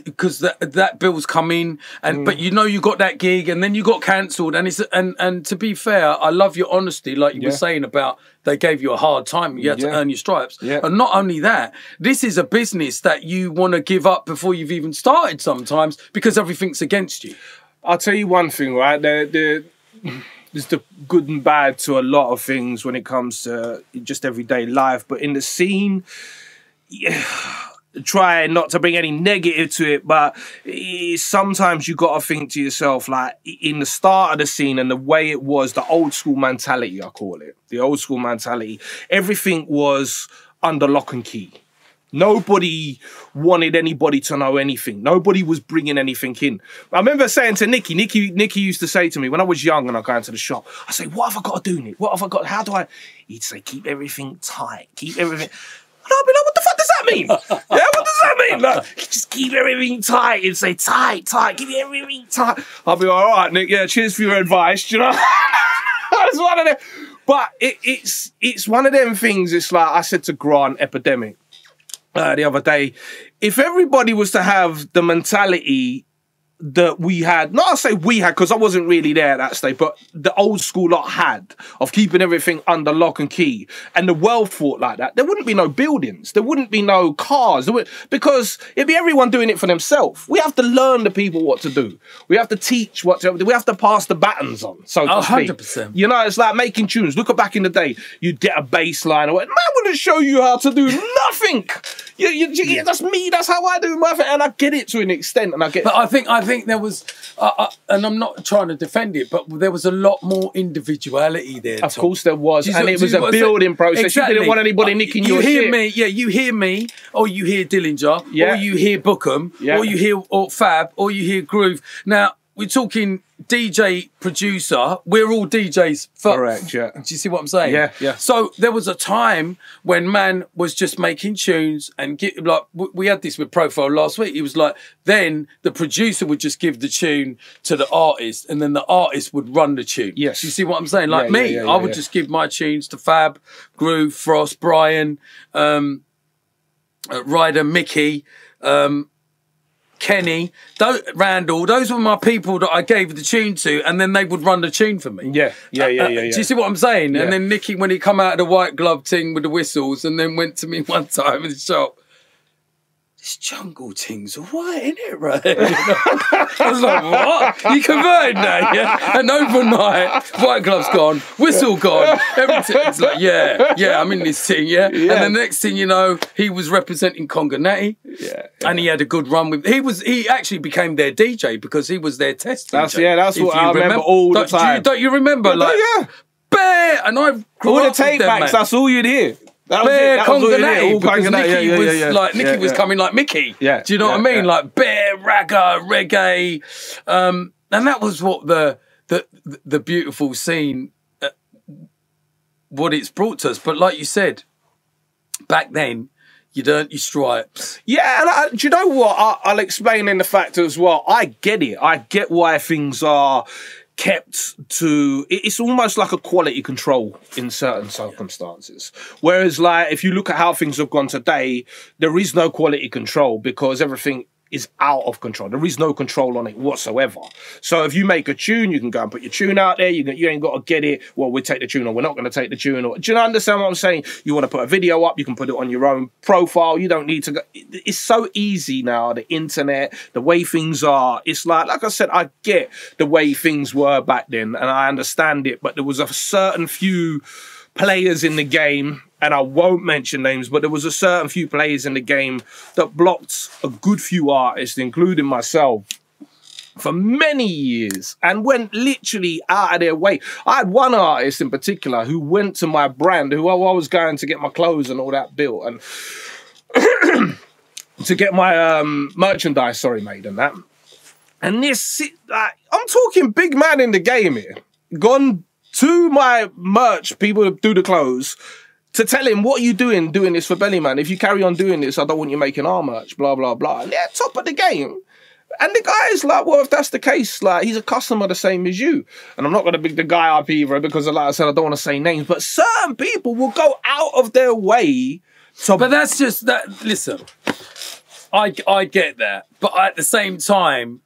because that bill's come in, and but you know you got that gig, and then you got cancelled, and it's and to be fair, I love your honesty, like you were saying about they gave you a hard time, you had to earn your stripes, and not only that, this is a business that you want to give up before you've even started sometimes because everything's against you. I'll tell you one thing, right? There's the good and bad to a lot of things when it comes to just everyday life, but in the scene, try not to bring any negative to it, but sometimes you got to think to yourself, like, in the start of the scene and the way it was, the old school mentality, I call it, the old school mentality, everything was under lock and key. Nobody wanted anybody to know anything. Nobody was bringing anything in. I remember saying to Nikki used to say to me when I was young and I go into the shop, I say, what have I got to do, Nick? What have I got? How do I? He'd say, keep everything tight. Keep everything. And I'd be like, what the fuck does that mean? Yeah, what does that mean? Like, just keep everything tight. He'd say, tight, tight. Give me everything tight. I'd be like, all right, Nick. Yeah, cheers for your advice. Do you know? That's one of them. But it's one of them things. It's like I said to Grant Epidemic the other day, if everybody was to have the mentality that we had, not I say we had, because I wasn't really there at that stage, but the old school lot had, of keeping everything under lock and key, and the world thought like that, there wouldn't be no buildings, there wouldn't be no cars, because it'd be everyone doing it for themselves. We have to learn the people what to do. We have to teach what to do. We have to pass the batons on, so to 100%. Speak. You know, it's like making tunes. Look at back in the day, you'd get a bass line, man wouldn't show you how to do nothing. Yeah, that's me, that's how I do my thing, and I get it to an extent, and I get. But I think there was, and I'm not trying to defend it, but there was a lot more individuality there. Of course there was, and it was a building process. Exactly. You didn't want anybody nicking your shit. You hear me, yeah, you hear me, or you hear Dillinger, yeah, or you hear Bookham, yeah, or you hear Fab, or you hear Groove. Now, we're talking DJ, producer, we're all DJs. Correct, yeah. Do you see what I'm saying? Yeah, yeah. So there was a time when man was just making tunes and like, we had this with Profile last week. He was like, then the producer would just give the tune to the artist and then the artist would run the tune. Yes. Do you see what I'm saying? Like I would just give my tunes to Fab, Groove, Frost, Brian, Ryder, Mickey, Kenny, Randall, those were my people that I gave the tune to, and then they would run the tune for me. Yeah. Do you see what I'm saying? Yeah. And then Nicky, when he come out of the white glove thing with the whistles, and then went to me one time in the shop, this jungle thing's all right, isn't it, Ray? I was like, what? You converted now, yeah? And overnight, white glove's gone, whistle gone, everything. It's like, yeah, I'm in this thing, yeah? And the next thing you know, he was representing Congonati, and he had a good run with... He actually became their DJ because he was their test DJ. Yeah, that's what I remember all the time. Don't you remember? Like, yeah. Bear! And I grew all up the takebacks, that's all you'd hear. Bear Congonati, because Nikki was coming like Mickey. Yeah, do you know what I mean? Yeah. Like bear, ragga, reggae. And that was what the beautiful scene, what it's brought to us. But like you said, back then, you'd earned your stripes. Yeah, and do you know what? I'll explain in the fact as well. I get it. I get why things are... kept to, it's almost like a quality control in certain circumstances. Whereas, like, if you look at how things have gone today, there is no quality control because everything is out of control. There is no control on it whatsoever. So if you make a tune, you can go and put your tune out there. You ain't got to get it. Well, we take the tune, or we're not going to take the tune. Or do you understand what I'm saying? You want to put a video up, you can put it on your own profile. You don't need to go. It's so easy now. The internet, the way things are. It's like I said, I get the way things were back then, and I understand it. But there was a certain few players in the game. And I won't mention names, but there was a certain few players in the game that blocked a good few artists, including myself, for many years and went literally out of their way. I had one artist in particular who went to my brand, who I was going to get my clothes and all that built and to get my merchandise, made and that. And this, I'm talking big man in the game here, gone to my merch, people who do the clothes, to tell him, what are you doing this for Bellyman? If you carry on doing this, I don't want you making our merch, blah, blah, blah. And they're top of the game. And the guy is like, well, if that's the case, like, he's a customer the same as you. And I'm not going to big the guy up either because, like I said, I don't want to say names. But certain people will go out of their way to... But that's just... that. Listen, I get that. But at the same time,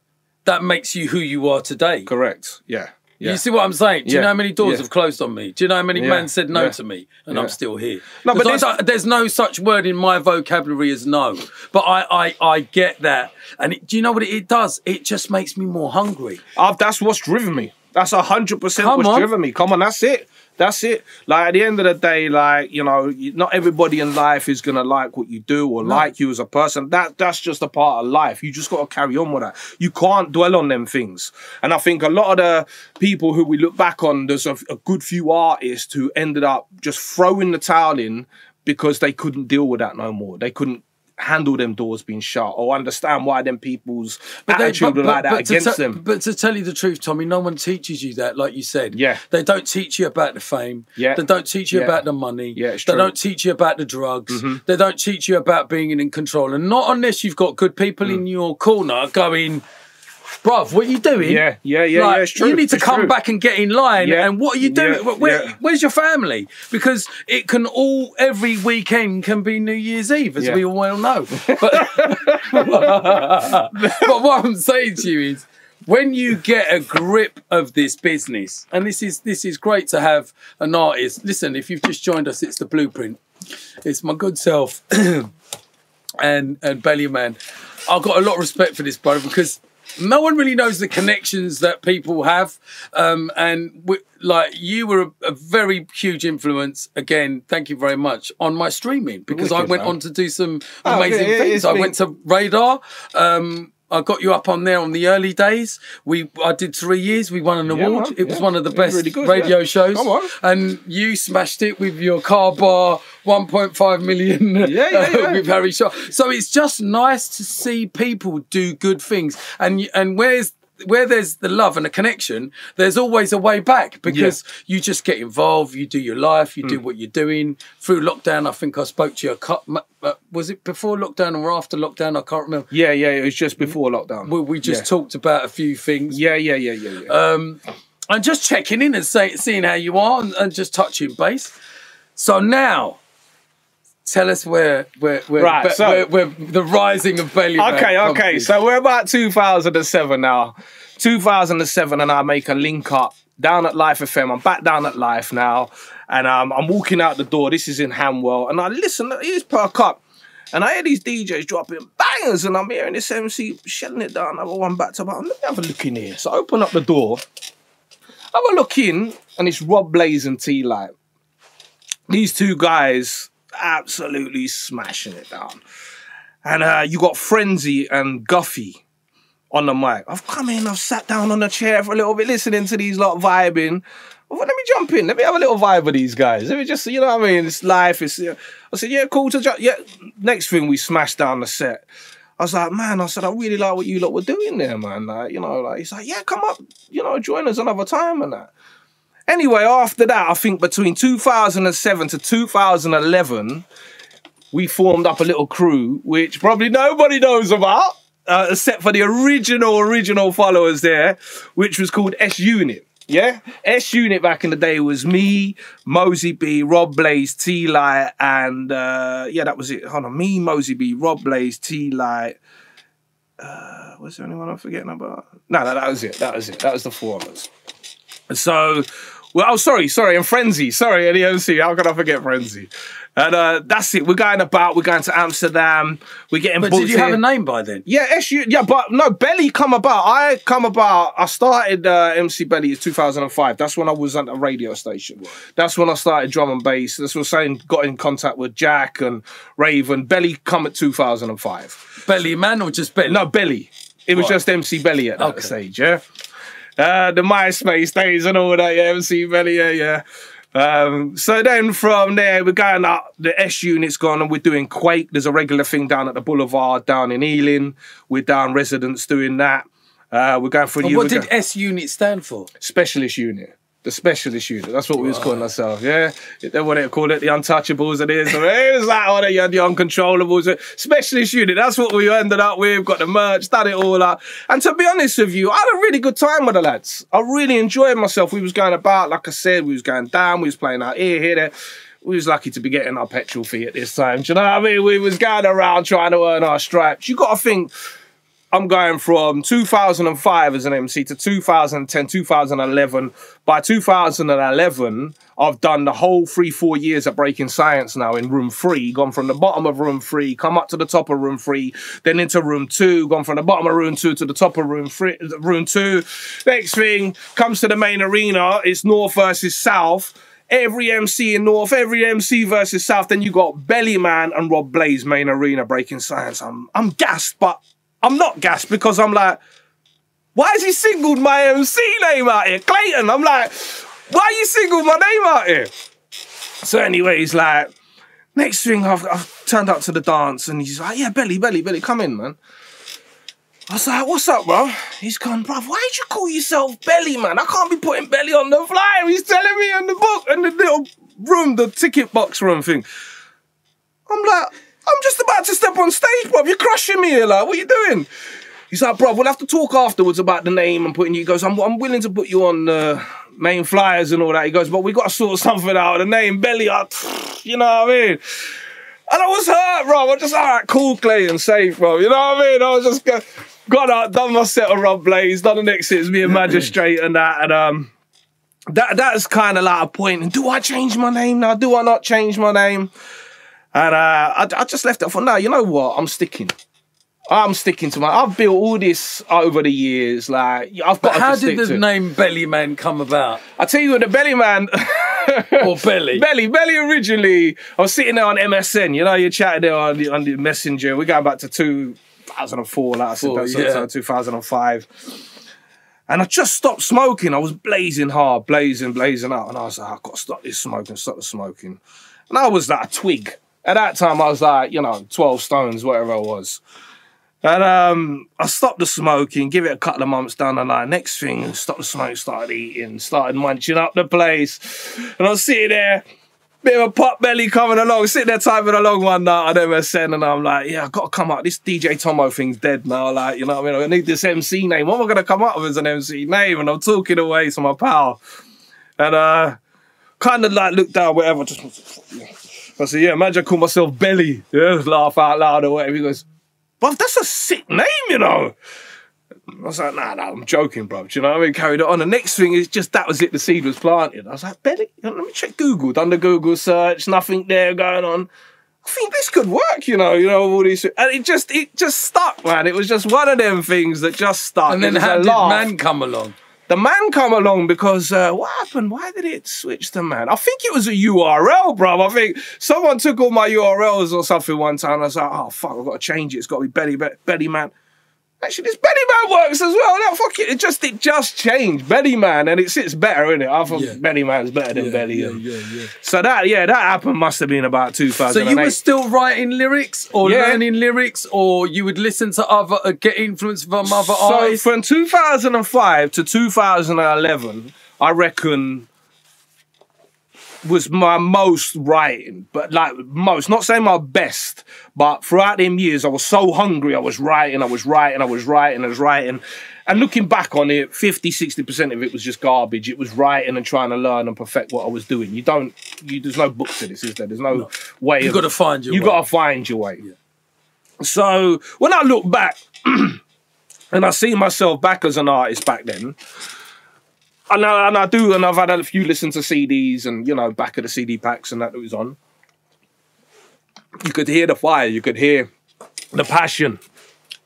that makes you who you are today. Correct, yeah. Yeah. You see what I'm saying? Do you know how many doors have closed on me? Do you know how many men said no to me? And I'm still here. No, but there's no such word in my vocabulary as no. But I get that. And do you know what it does? It just makes me more hungry. That's what's driven me. That's 100% what's driven me. Come on, that's it. That's it. Like, at the end of the day, like, you know, not everybody in life is going to like what you do or like you as a person. That's just a part of life. You just got to carry on with that. You can't dwell on them things. And I think a lot of the people who we look back on, there's a good few artists who ended up just throwing the towel in because they couldn't deal with that no more. They couldn't handle them doors being shut or understand why them people's attitude were like that against them. But to tell you the truth, Tommy, no one teaches you that, like you said. Yeah. They don't teach you about the fame. Yeah. They don't teach you about the money. Yeah, it's true. They don't teach you about the drugs. Mm-hmm. They don't teach you about being in control. And not unless you've got good people in your corner going, bruv, what are you doing? Yeah, it's true. You need to come back and get in line. Yeah. And what are you doing? Yeah. Where's your family? Because it can all, every weekend can be New Year's Eve, as we all well know. But, but what I'm saying to you is, when you get a grip of this business, and this is great to have an artist. Listen, if you've just joined us, it's The Blueprint. It's my good self and Bellyman. I've got a lot of respect for this, brother, because no one really knows the connections that people have. Like, you were a very huge influence, again, thank you very much, on my streaming, because I went on to do some amazing things. I went to Radar. I got you up on there on the early days. I did 3 years. We won an award. It was one of the best radio shows. And you smashed it with your car bar, 1.5 million with Harry Shaw. So it's just nice to see people do good things. And where there's the love and the connection, there's always a way back, because you just get involved, you do your life, you do what you're doing. Through lockdown, I think I spoke to you, was it before lockdown or after lockdown? I can't remember. Yeah, it was just before lockdown. We just talked about a few things. Yeah. And just checking in and seeing how you are and just touching base. So now, tell us where the rising of Bellyman. Okay. So we're about 2007 now. 2007, and I make a link up down at Life FM. I'm back down at Life now, and I'm walking out the door. This is in Hamwell, and I listen. Ears perk up, and I hear these DJs dropping bangers, and I'm hearing this MC shelling it down. Another one back to back. Let me have a look in here. So I open up the door, have a look in, and it's Rob Blaze and T Light. These two guys absolutely smashing it down. And you got Frenzy and Guffy on the mic. I've come in, I've sat down on a chair for a little bit, listening to these lot vibing. Well, let me jump in. Let me have a little vibe with these guys. Let me just, you know what I mean? It's life. I said, yeah, cool to jump. Yeah. Next thing, we smashed down the set. I was like, man, I really like what you lot were doing there, man. Like, you know, like, he's like, yeah, come up, you know, join us another time and that. Anyway, after that, I think between 2007 to 2011, we formed up a little crew, which probably nobody knows about, except for the original followers there, which was called S-Unit. Yeah? S-Unit back in the day was me, Mosey B, Rob Blaze, T-Light, and that was it. Hold on, me, Mosey B, Rob Blaze, T-Light. Was there anyone I'm forgetting about? No, that was it. That was the four of us. So, sorry, and Frenzy. Sorry, and the MC. How could I forget Frenzy? And that's it. We're going about. We're going to Amsterdam. We're getting booked. But did you have a name by then? Yeah, SU. Yeah, but no, Belly come about. I come about. I started MC Belly in 2005. That's when I was at a radio station. That's when I started drum and bass. That's what I got in contact with Jack and Raven. Belly come at 2005. Belly Man or just Belly? No, Belly. It was just MC Belly at that stage. Yeah. The MySpace days and all that, MC Belly, yeah. So then from there, we're going up, the S-Unit's gone, and we're doing Quake. There's a regular thing down at the Boulevard, down in Ealing. We're down residents doing that. We're going for a new... What did S-Unit stand for? Specialist Unit. The Specialist Unit. That's what we was calling ourselves, yeah? They wanted to call it the Untouchables and this. It was like, you had the Uncontrollables. Specialist Unit, that's what we ended up with. Got the merch, done it all up. And to be honest with you, I had a really good time with the lads. I really enjoyed myself. We was going about, like I said, we was going down, we was playing out here, there. We was lucky to be getting our petrol fee at this time. Do you know what I mean? We was going around trying to earn our stripes. You got to think... I'm going from 2005 as an MC to 2010, 2011. By 2011, I've done the whole 4 years at Breaking Science now in room 3, gone from the bottom of room 3, come up to the top of room 3, then into room 2, gone from the bottom of room 2 to the top of room 2. Next thing comes to the main arena, it's North versus South. Every MC in North, every MC versus South. Then you got Bellyman and Rob Blaze, main arena, breaking science. I'm gassed, but I'm not gassed because I'm like, why has he singled my MC name out here? Clayton, I'm like, why you singled my name out here? So anyways, like, next thing I've turned up to the dance and he's like, yeah, Belly, come in, man. I was like, what's up, bro? He's gone, bro, why did you call yourself Belly, man? I can't be putting Belly on the flyer. He's telling me on the book, in the little room, the ticket box room thing. I'm like, I'm just about to step on stage, bro. You're crushing me here, like, what are you doing? He's like, bro, we'll have to talk afterwards about the name and putting you. He goes, I'm willing to put you on the main flyers and all that. He goes, but we got to sort something out. The name Belly, you know what I mean? And I was hurt, bro. I'm just, all right, cool, Clayton, safe, bro. You know what I mean? I was just got out, done my set of Rob Blaze, done the next set, it's me and Magistrate and that. And that's kind of like a point. And do I change my name now? Do I not change my name? And I just left it for now. You know what? I'm sticking to my... I've built all this over the years. Like, I've got to how did the name Bellyman come about? I tell you what, the Bellyman... or Belly. Belly originally. I was sitting there on MSN. You know, you chatted there on the Messenger. We're going back to 2004, like I said, 2005. And I just stopped smoking. I was blazing hard, blazing out. And I was like, I've got to stop this smoking, And I was like a twig. At that time, I was like, you know, 12 stones, whatever I was. And I stopped the smoking, give it a couple of months down the line. Next thing, stopped the smoke, started eating, started munching up the place. And I was sitting there, bit of a pot belly coming along, sitting there typing along one night on MSN, and I'm like, yeah, I've got to come up. This DJ Tomo thing's dead now, like, you know what I mean? I need this MC name. What am I going to come up with as an MC name? And I'm talking away to my pal. And kind of like looked down, whatever. Just, I said, yeah, imagine I call myself Belly. Yeah, laugh out loud or whatever. He goes, bruv, that's a sick name, you know. I was like, nah, I'm joking, bruv. Do you know what I mean? Carried it on. The next thing is just, that was it, the seed was planted. I was like, Belly, let me check Google. Done the Google search, nothing there going on. I think this could work, you know, all these... And it just stuck, man. It was just one of them things that just stuck. And then how did man come along? The man come along because, what happened? Why did it switch to man? I think it was a URL, bro. I think someone took all my URLs or something one time. And I was like, oh, fuck, I've got to change it. It's got to be Bellyman. Actually, this Bellyman works as well. No, fuck it. It just changed. Bellyman. And it sits better, innit? I thought Bellyman's better than Belly. Yeah. So that happened must have been about 2008. So you were still writing lyrics or learning lyrics, or you would listen to other, get influence from other artists? So from 2005 to 2011, I reckon was my most writing, but like most, not saying my best, but throughout them years, I was so hungry. I was writing. And looking back on it, 50, 60% of it was just garbage. It was writing and trying to learn and perfect what I was doing. There's no book to this, is there? There's no way. You've got to find your way. Yeah. So when I look back and I see myself back as an artist back then, and I've had a few listens to CDs and, you know, back of the CD packs and that was on. You could hear the fire, you could hear the passion.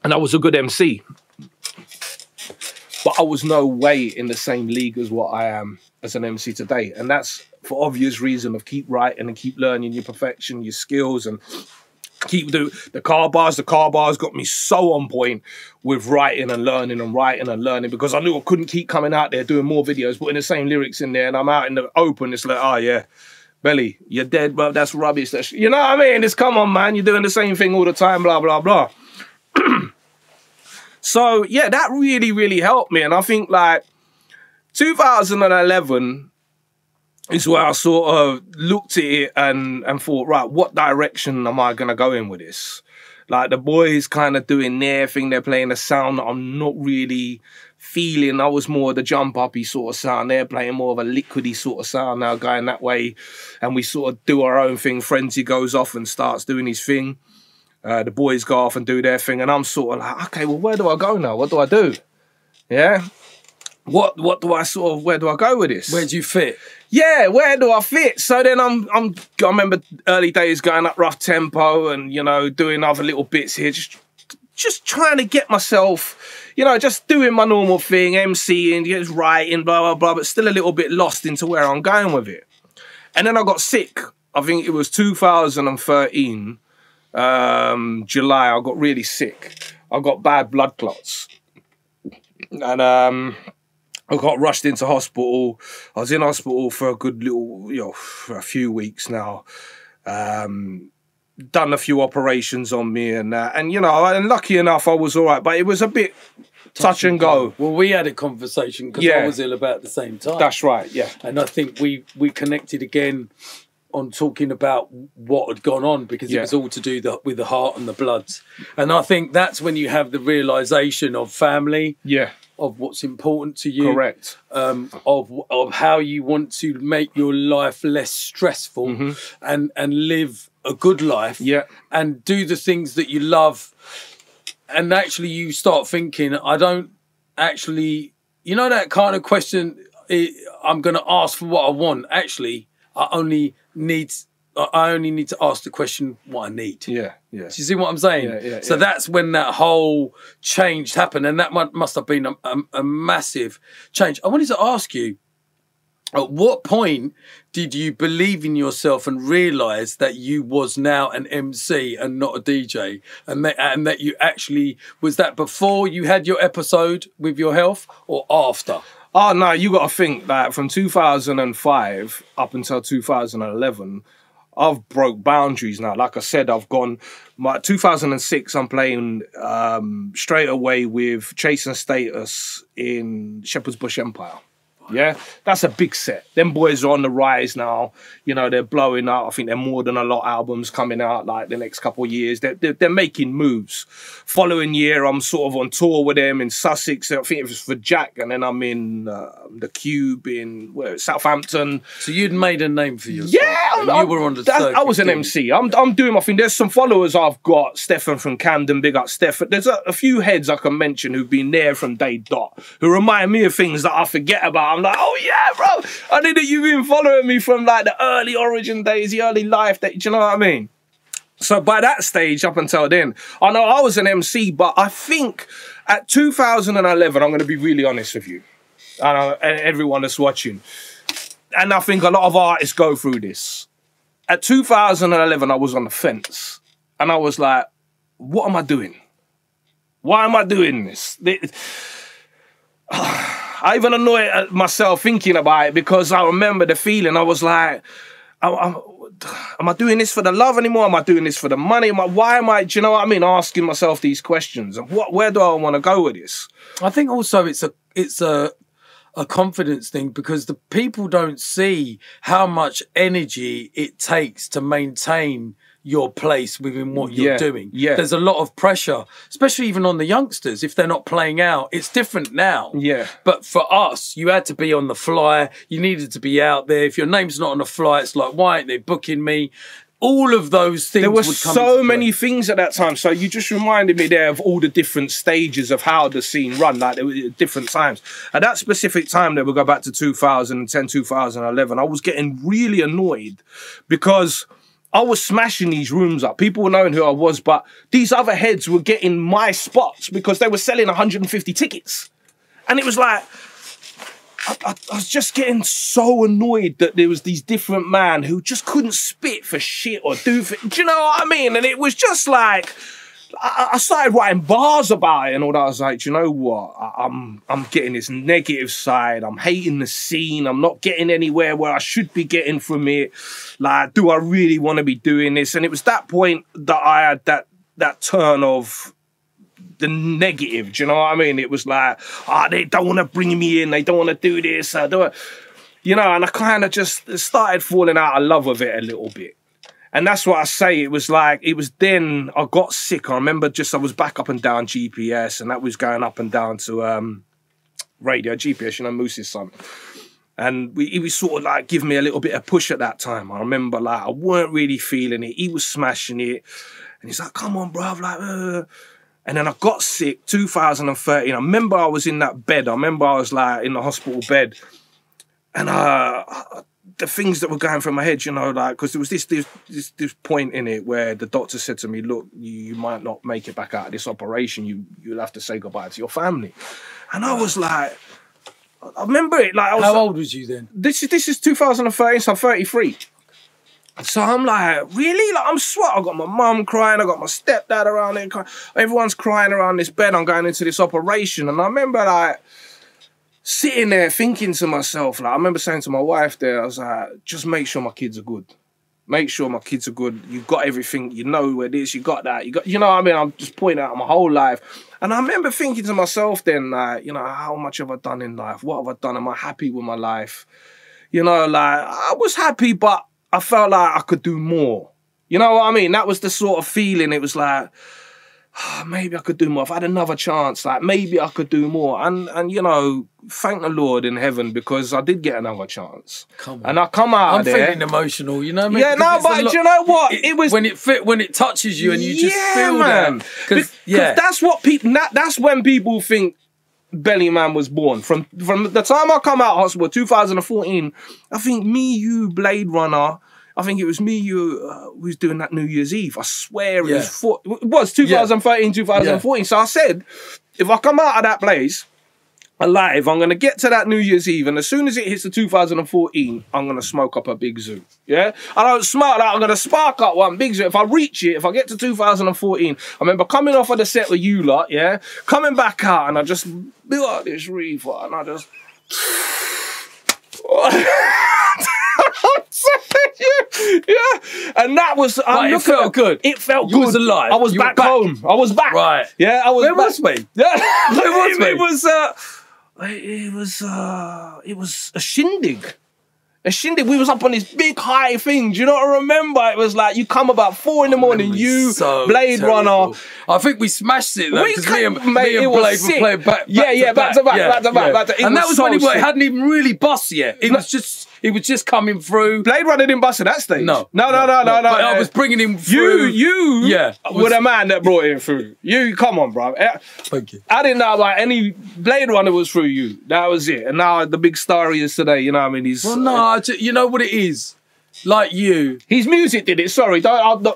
And I was a good MC. But I was no way in the same league as what I am as an MC today. And that's for obvious reason of keep writing and keep learning your perfection, your skills, and keep doing the car bars. The car bars got me so on point with writing and learning because I knew I couldn't keep coming out there doing more videos, putting the same lyrics in there, and I'm out in the open. It's like, oh yeah, Belly, you're dead, bro. That's rubbish. You know what I mean? It's come on, man. You're doing the same thing all the time, blah, blah, blah. So yeah, that really, really helped me. And I think like 2011 is where I sort of looked at it and thought, right, what direction am I going to go in with this? Like the boys kind of doing their thing, they're playing a sound that I'm not really feeling. I was more of the jump-uppy sort of sound. They're playing more of a liquidy sort of sound now, going that way. And we sort of do our own thing. Frenzy goes off and starts doing his thing. The boys go off and do their thing. And I'm sort of like, okay, well, where do I go now? What do I do? Yeah? What do I sort of, where do I go with this? Where do you fit? Yeah, where do I fit? So then I remember early days going up Rough Tempo and, you know, doing other little bits here, just trying to get myself, you know, just doing my normal thing, MCing, just writing, blah, blah, blah, but still a little bit lost into where I'm going with it. And then I got sick. I think it was 2013, July. I got really sick. I got bad blood clots. And I got rushed into hospital. I was in hospital for a good little, you know, for a few weeks now. Done a few operations on me and that. And, you know, and lucky enough, I was all right. But it was a bit touch and go. Well, we had a conversation because I was ill about the same time. That's right, yeah. And I think we connected again on talking about what had gone on, because it was all to do with the heart and the bloods. And I think that's when you have the realisation of family. Yeah. Of what's important to you. Correct. Of how you want to make your life less stressful and live a good life. Yeah. And do the things that you love. And actually you start thinking, I don't actually, you know, that kind of question, I'm going to ask for what I want. Actually, I only need to ask the question what I need. Yeah, yeah. Do you see what I'm saying? Yeah, so that's when that whole change happened, and that must have been a massive change. I wanted to ask you, at what point did you believe in yourself and realise that you was now an MC and not a DJ, and that you actually, was that before you had your episode with your health or after? Oh, no, you got to think that from 2005 up until 2011, I've broke boundaries now. Like I said, I've gone... 2006, I'm playing straight away with Chasing Status in Shepherd's Bush Empire. Yeah? That's a big set. Them boys are on the rise now. You know, they're blowing up. I think they're more than a lot of albums coming out like the next couple of years. They're making moves. Following year, I'm sort of on tour with them in Sussex. I think it was for Jack. And then I'm in the Cube in Southampton. So you'd made a name for yourself. Yeah. You were on the circuit. I was an MC. I'm doing my thing. There's some followers I've got. Stefan from Camden. Big up, Stefan. There's a few heads I can mention who've been there from day dot, who remind me of things that I forget about. I'm like, oh yeah, bro, I knew that you've been following me from like the early Origin days, the early Life days, do you know what I mean? So by that stage, up until then, I know I was an MC, but I think at 2011, I'm going to be really honest with you, and everyone that's watching, and I think a lot of artists go through this. At 2011, I was on the fence, and I was like, what am I doing? Why am I doing this? I even annoy at myself thinking about it, because I remember the feeling. I was like, am I doing this for the love anymore? Am I doing this for the money? Why am I, do you know what I mean? Asking myself these questions. And where do I want to go with this? I think also it's a confidence thing, because the people don't see how much energy it takes to maintain your place within what you're doing. Yeah. There's a lot of pressure, especially even on the youngsters. If they're not playing out, it's different now. Yeah. But for us, you had to be on the fly. You needed to be out there. If your name's not on the fly, it's like, why ain't they booking me? All of those things. There were so many things at that time. So you just reminded me there of all the different stages of how the scene run, like there were different times. At that specific time, that we go back to 2010, 2011, I was getting really annoyed because I was smashing these rooms up. People were knowing who I was, but these other heads were getting my spots because they were selling 150 tickets. And it was like, I was just getting so annoyed that there was these different man who just couldn't spit for shit or do you know what I mean? And it was just like, I started writing bars about it and all that. I was like, do you know what? I'm getting this negative side. I'm hating the scene. I'm not getting anywhere where I should be getting from it. Like, do I really want to be doing this? And it was that point that I had that turn of the negative. Do you know what I mean? It was like, they don't want to bring me in. They don't want to do this. You know, and I kind of just started falling out of love with it a little bit. And that's what I say. It was like, it was then I got sick. I remember I was back up and down GPS, and that was going up and down to Radio GPS, you know, Moose's son. And he was sort of like giving me a little bit of push at that time. I remember like, I weren't really feeling it. He was smashing it. And he's like, come on, bruv. Like, And then I got sick, 2013. I remember I was in that bed. I remember I was like in the hospital bed. And the things that were going through my head, you know, like, because there was this point in it where the doctor said to me, look, you might not make it back out of this operation. You'll have to say goodbye to your family. And I was like, I remember it like. How old was you then? This is 2013, so I'm 33. So I'm like, really? Like, I'm sweat. I got my mum crying. I got my stepdad around there crying. Everyone's crying around this bed. I'm going into this operation. And I remember like sitting there thinking to myself, like, I remember saying to my wife there, I was like, just make sure my kids are good. Make sure my kids are good. You've got everything. You know where it is. You got that. You got, you know what I mean? I'm just pointing out my whole life. And I remember thinking to myself then, like, you know, how much have I done in life? What have I done? Am I happy with my life? You know, like, I was happy, but I felt like I could do more. You know what I mean? That was the sort of feeling. It was like, oh, maybe I could do more. If I had another chance, like maybe I could do more. And you know, thank the Lord in heaven because I did get another chance. Come on. And I come out I'm of there. I'm feeling emotional, you know what I mean? Yeah, no, but you know what? It was when it touches you and you just feel man. That. Because that's what people that's when people think Bellyman was born. From the time I come out of hospital, 2014, I think me, you, Blade Runner, I think it was me, you, was doing that New Year's Eve. I swear it was, it was 2013, 2014. Yeah. So I said, if I come out of that place alive, I'm going to get to that New Year's Eve. And as soon as it hits the 2014, I'm going to smoke up a big zoo. Yeah? I don't smoke that. I'm going to spark up one big zoo. If I reach it, if I get to 2014, I remember coming off of the set with you lot, yeah? Coming back out and I just built up this reefer and I just... And that was it felt good. It felt good. You was alive. I was back home. I was back. Right. Yeah, I was back. Where was we? Yeah. Where was we? It was a shindig. A shindig. We was up on this big high thing. Do you know what I remember? It was like you come about 4 in the morning, you, so Blade Runner. I think we smashed it though, because me and Blade were playing back to back. Yeah, back to back. And that was so when it hadn't even really bust yet. It was just... He was just coming through. Blade Runner didn't bust at that stage. No. But I was bringing him through. You were the man that brought him through. You, come on, bro. Thank you. I didn't know about any Blade Runner was through you. That was it. And now the big star he is today, you know what I mean? He's... Well, no, you know what it is? Like you. His music did it, sorry.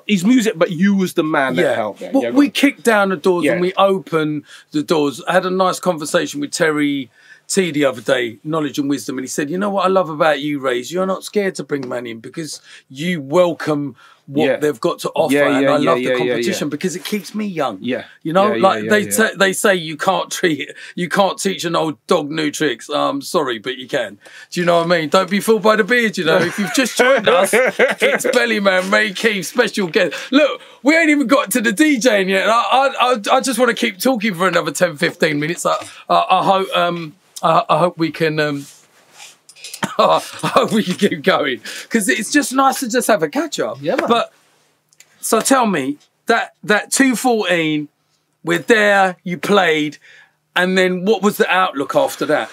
His music, but you was the man that helped. Yeah, well, we kicked down the doors and we opened the doors. I had a nice conversation with Terry... T the other day, Knowledge and Wisdom, and he said, you know what I love about you, Ray, is you're not scared to bring man in because you welcome what they've got to offer, and I love the competition because it keeps me young. Yeah, you know, they say you can't teach an old dog new tricks. Sorry, but you can. Do you know what I mean? Don't be fooled by the beard. You know, if you've just joined us, it's Bellyman, Ray Keith, special guest. Look, we ain't even got to the DJing yet. I just want to keep talking for another 10, 15 minutes. I hope. I hope we can. I hope we can keep going because it's just nice to just have a catch up. Yeah, man. But so tell me that 2014, we're there. You played, and then what was the outlook after that?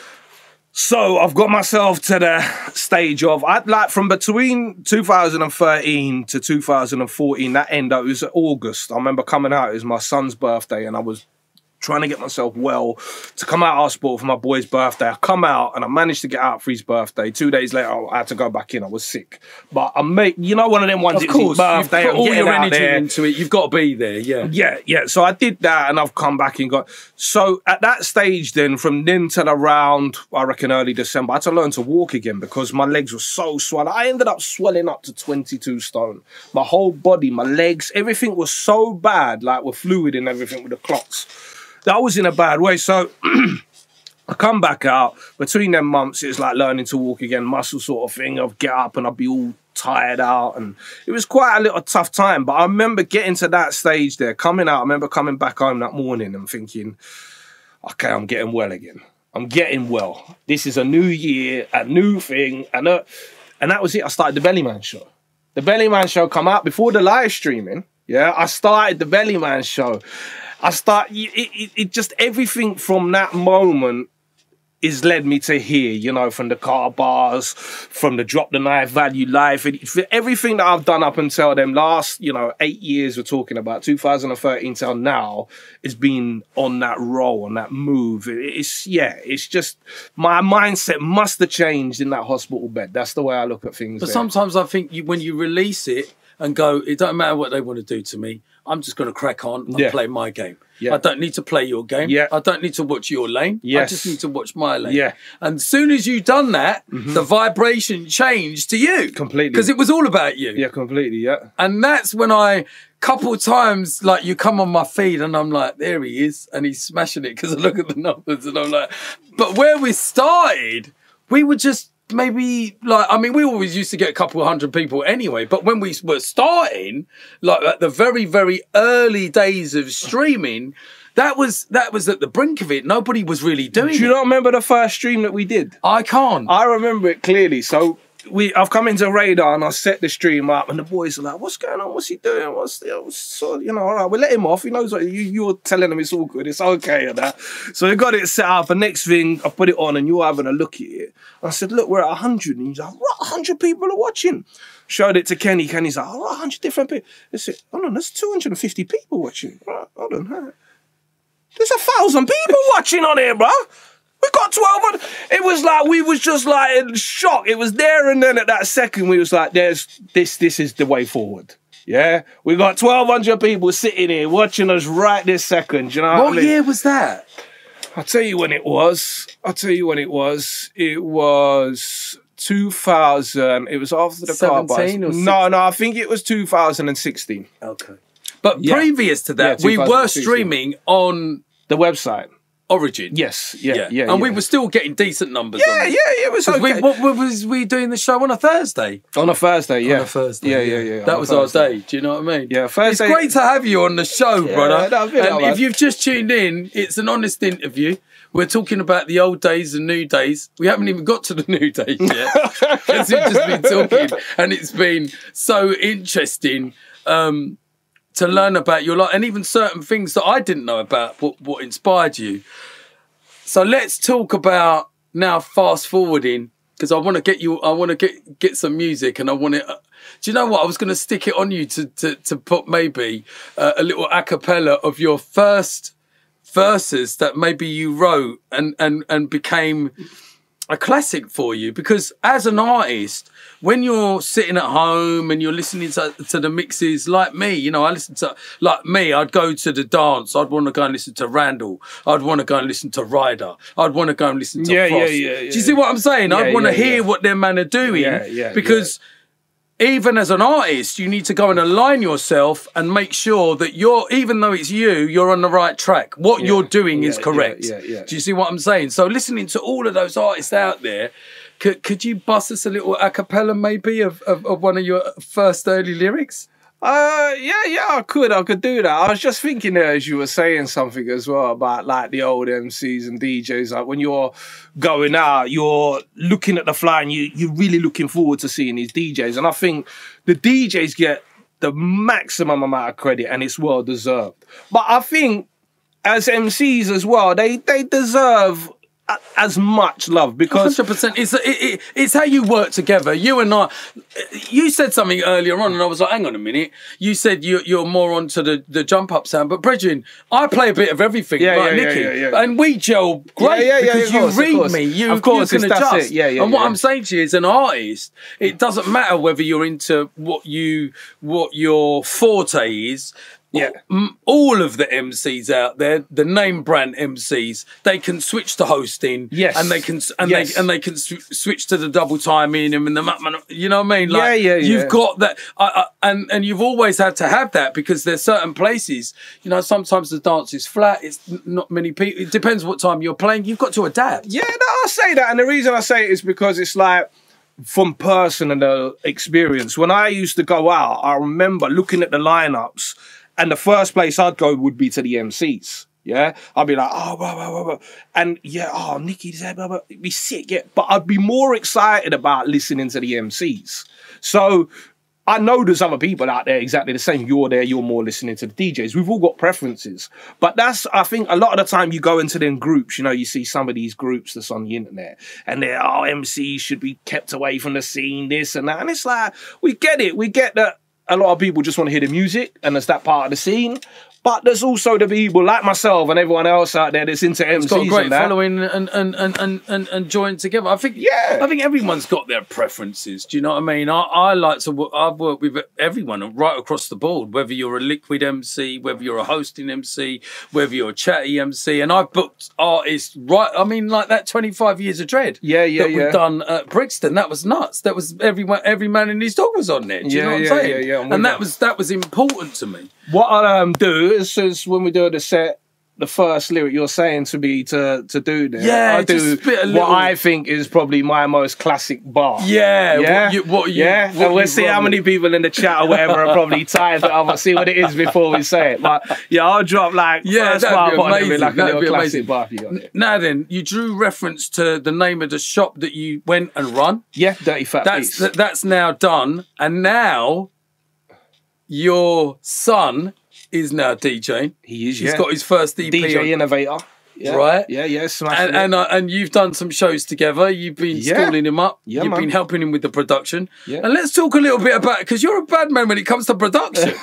So I've got myself to the stage of I'd like from between 2013 to 2014. That end up was August. I remember coming out. It was my son's birthday, and I was trying to get myself well to come out of hospital for my boy's birthday. I come out and I managed to get out for his birthday. 2 days later, I had to go back in. I was sick. But I make, you know, one of them ones, of course, it's his birthday. You put all your energy into it. You've got to be there, Yeah. So I did that and I've come back and got... So at that stage then, from then till around, I reckon early December, I had to learn to walk again because my legs were so swollen. I ended up swelling up to 22 stone. My whole body, my legs, everything was so bad, like with fluid and everything with the clots. I was in a bad way, so I come back out. Between them months, it was like learning to walk again, muscle sort of thing. I'd get up and I'd be all tired out, and it was quite a little tough time. But I remember getting to that stage there, coming out. I remember coming back home that morning and thinking, okay, I'm getting well again. I'm getting well. This is a new year, a new thing, and that was it. I started the Bellyman show. The Bellyman show come out before the live streaming. Yeah, I started the Bellyman show. It just everything from that moment is led me to here, you know, from the car bars, from the Drop the Knife, Value Life, everything that I've done up until them last, you know, 8 years we're talking about, 2013 till now, it's been on that roll, on that move. It's just, my mindset must have changed in that hospital bed. That's the way I look at things. But sometimes I think when you release it, and go, it don't matter what they want to do to me. I'm just going to crack on and play my game. Yeah. I don't need to play your game. Yeah. I don't need to watch your lane. Yes. I just need to watch my lane. Yeah. And as soon as you've done that, the vibration changed to you. Completely. Because it was all about you. Yeah, completely, yeah. And that's when I, couple times, like, you come on my feed and I'm like, there he is. And he's smashing it because I look at the numbers and I'm like, but where we started, we were just maybe, like, I mean, we always used to get a couple hundred people anyway, but when we were starting, like, at the very, very early days of streaming, that was at the brink of it. Nobody was really doing it. Do you not remember the first stream that we did? I can't. I remember it clearly. So I've come into Radar and I set the stream up, and the boys are like, "What's going on? What's he doing? You know, all right, we'll let him off. He knows what you're telling him. It's all good. It's okay and that." So we got it set up. And next thing, I put it on, and you're having a look at it. I said, "Look, we're at 100." And he's like, "What? 100 people are watching?" Showed it to Kenny. Kenny's like, "All right, 100 different people." I said, "Hold on, there's 250 people watching. All right, hold on, all right. There's 1,000 people watching on here, bro. We got 1200. It was like, we was just like in shock. It was there and then at that second, we was like, this is the way forward. Yeah? We got 1,200 people sitting here watching us right this second. You know what I mean? What year was that? I'll tell you when it was. I'll tell you when it was. It was 2000. It was after the car bus. No, I think it was 2016. Okay. But previous to that, we were streaming on the website. Origin. Yes. Yeah. And we were still getting decent numbers. Yeah, it was okay. What was we doing the show on a Thursday? On a Thursday, yeah. On a Thursday. Yeah. That was Thursday. Our day, do you know what I mean? Yeah, Thursday. It's great to have you on the show, brother. And if you've just tuned in, it's an honest interview. We're talking about the old days and new days. We haven't even got to the new days yet. Because we've just been talking. And it's been so interesting. To learn about your life and even certain things that I didn't know about, what inspired you. So let's talk about now fast forwarding, because I want to get you, I want to get some music and I want to, do you know what? I was going to stick it on you to put maybe a little a cappella of your first verses that maybe you wrote and became a classic for you, because as an artist, when you're sitting at home and you're listening to the mixes, like me, you know, I listen to, like me, I'd go to the dance, I'd want to go and listen to Randall, I'd want to go and listen to Ryder, I'd want to go and listen to Frost. Do you see what I'm saying? I'd want to hear what their man are doing, because even as an artist, you need to go and align yourself and make sure that you're, even though it's you, you're on the right track. What you're doing is correct. Do you see what I'm saying? So listening to all of those artists out there, could you bust us a little a cappella maybe of one of your first early lyrics? I could do that. I was just thinking there as you were saying something as well about like the old MCs and DJs, like when you're going out, you're looking at the fly and you're really looking forward to seeing these DJs. And I think the DJs get the maximum amount of credit and it's well deserved. But I think as MCs as well, they deserve as much love, because 100%, it's how you work together. You and I, you said something earlier on and I was like, hang on a minute. You said you're more onto the jump up sound, but brethren, I play a bit of everything, like Nikki, and we gel great because course, you read me, you can adjust. And what I'm saying to you is, an artist, it doesn't matter whether you're into what your forte is. Yeah, all of the MCs out there, the name brand MCs, they can switch to hosting. Yes, and they can and they can switch to the double timing and the, you know what I mean? Like, you've got that, and you've always had to have that, because there's certain places. You know, sometimes the dance is flat. It's not many people. It depends what time you're playing. You've got to adapt. Yeah, no, I say that, and the reason I say it is because it's like, from personal experience. When I used to go out, I remember looking at the lineups. And the first place I'd go would be to the MCs, yeah? I'd be like, oh, blah, blah, blah, blah. And yeah, oh, Nikki's there, blah, blah. It'd be sick, yeah. But I'd be more excited about listening to the MCs. So I know there's other people out there exactly the same. You're there, you're more listening to the DJs. We've all got preferences. But that's, I think, a lot of the time you go into them groups, you know, you see some of these groups that's on the internet. And they're, oh, MCs should be kept away from the scene, this and that. And it's like, we get it. We get that. a lot of people just want to hear the music, and it's that part of the scene. But there's also the people like myself and everyone else out there that's into MCs. It's got a great following and joined together. I think I think everyone's got their preferences. Do you know what I mean? I like to. I've worked with everyone right across the board. Whether you're a liquid MC, whether you're a hosting MC, whether you're a chatty MC, and I've booked artists. Right, I mean, like that 25 years of Dread. Yeah, that we've done at Brixton. That was nuts. That was everyone. Every man and his dog was on there. Do you know what I'm saying? Yeah, and that was important to me. What I do. It's just when we do the set, the first lyric you're saying to me to do there. Yeah, I do what I think is probably my most classic bar. Yeah. And we'll see how many people in the chat or whatever are probably tired of it. I'll see what it is before we say it. But yeah, I'll drop like first bar bottom like a little classic bar for you. Now then, you drew reference to the name of the shop that you went and run. Yeah, Dirty Fat Beats. That's now done, and now your son. Is now DJing. He is. He's got his first EP. DJ Innovator. Yeah. Right? Yeah. Smashing and you've done some shows together. You've been schooling him up. Yeah, you've been helping him with the production. Yeah. And let's talk a little bit about, because you're a bad man when it comes to production.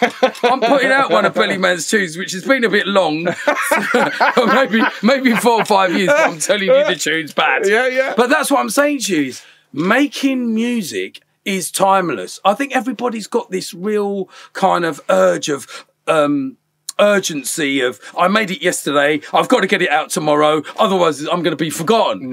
I'm putting out one of Bellyman's tunes, which has been a bit long. maybe 4 or 5 years, but I'm telling you the tune's bad. Yeah. But that's what I'm saying to you is making music is timeless. I think everybody's got this real kind of urge of urgency of I made it yesterday, I've got to get it out tomorrow, otherwise I'm going to be forgotten.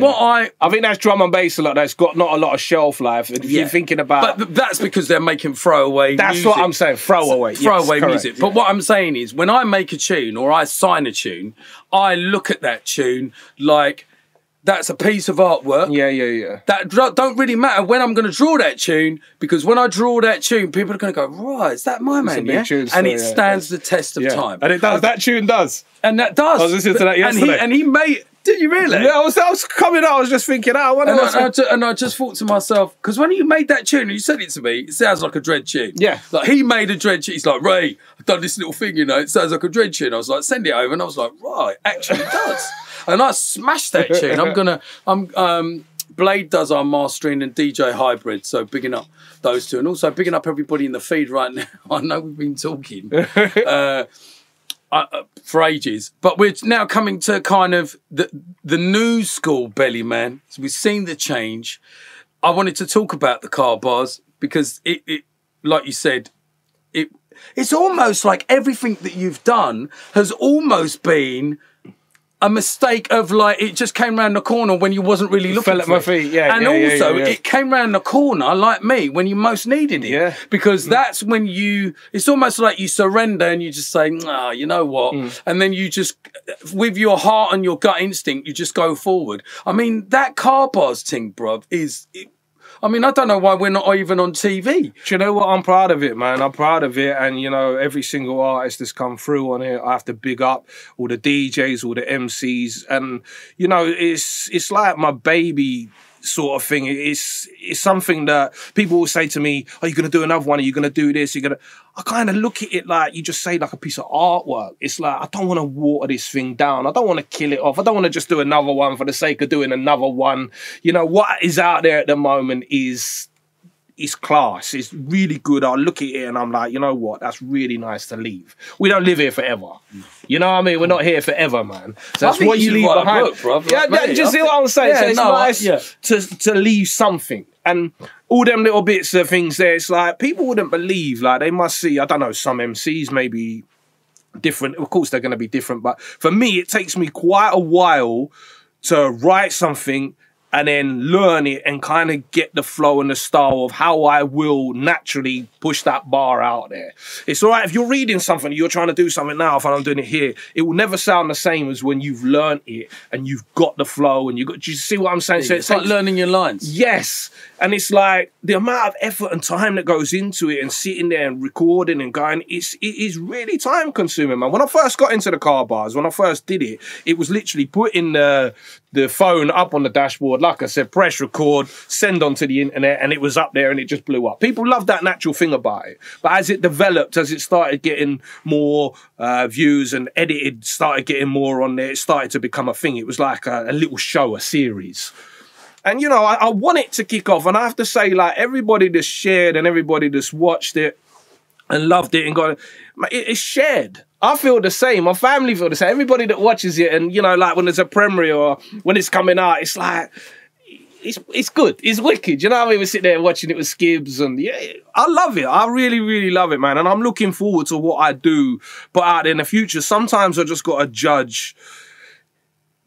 What I think that's drum and bass a lot. That's got not a lot of shelf life. If you're thinking about, but that's because they're making throwaway. That's music. What I'm saying. Throwaway music. But what I'm saying is, when I make a tune or I sign a tune, I look at that tune like that's a piece of artwork. Yeah. That don't really matter when I'm going to draw that tune, because when I draw that tune, people are going to go, right, is that my man? Yeah? Tune, and it stands the test of time. And it does. That tune does. And that does. I was listening to that yesterday. And he made... Did you really? Yeah, I was coming out, I was just thinking, I just thought to myself, because when you made that tune and you said it to me, it sounds like a Dread tune. Yeah. Like, he made a Dread tune. He's like, Ray, I've done this little thing, you know, it sounds like a Dread tune. I was like, send it over. And I was like, right, actually it does. And I smashed that tune. Blade does our mastering and DJ Hybrid, so bigging up those two. And also bigging up everybody in the feed right now. I know we've been talking. For ages, but we're now coming to kind of the new school Bellyman. So we've seen the change. I wanted to talk about the car bars because it like you said, it's almost like everything that you've done has almost been a mistake of like it just came round the corner when you wasn't really looking. Fell at my feet, yeah. And it came round the corner, like me, when you most needed it. Yeah. Because that's when it's almost like you surrender and you just say, nah, you know what? And then you just, with your heart and your gut instinct, you just go forward. I mean, that car bars thing, bruv, I don't know why we're not even on TV. Do you know what? I'm proud of it, man. I'm proud of it. And, you know, every single artist that's come through on it, I have to big up all the DJs, all the MCs. And, you know, it's like my baby sort of thing. It's something that people will say to me, are you going to do another one? Are you going to do this? You're going to... I kind of look at it like you just say like a piece of artwork. It's like, I don't want to water this thing down. I don't want to kill it off. I don't want to just do another one for the sake of doing another one. You know, what is out there at the moment is class. It's really good. I look at it and I'm like, you know what? That's really nice to leave. We don't live here forever. You know what I mean? We're not here forever, man. So that's what you leave behind. Just see what I'm saying. Yeah, so it's nice to leave something. And all them little bits of things there, it's like, people wouldn't believe, like, they must see, I don't know, some MCs maybe different. Of course, they're going to be different. But for me, it takes me quite a while to write something and then learn it and kind of get the flow and the style of how I will naturally push that bar out there. It's all right if you're reading something, you're trying to do something now, if I'm doing it here, it will never sound the same as when you've learned it and you've got the flow and you've got, do you see what I'm saying? Yeah, so it's like learning your lines. Yes. And it's like the amount of effort and time that goes into it and sitting there and recording and going, it is really time consuming, man. When I first got into the car bars, when I first did it, it was literally putting the phone up on the dashboard, like I said, press record, send onto the internet, and it was up there and it just blew up. People loved that natural thing about it. But as it developed, as it started getting more views and edited, started getting more on there, it started to become a thing. It was like a little show, a series. And, you know, I want it to kick off. And I have to say, like, everybody that's shared and everybody that's watched it, and loved it and got it's shared. I feel the same. My family feel the same. Everybody that watches it, and you know, like when there's a premiere or when it's coming out, it's like it's good. It's wicked. You know what I mean? We sit there watching it with Skibs, and yeah, I love it. I really, really love it, man. And I'm looking forward to what I do put out in the future. Sometimes I just got to judge.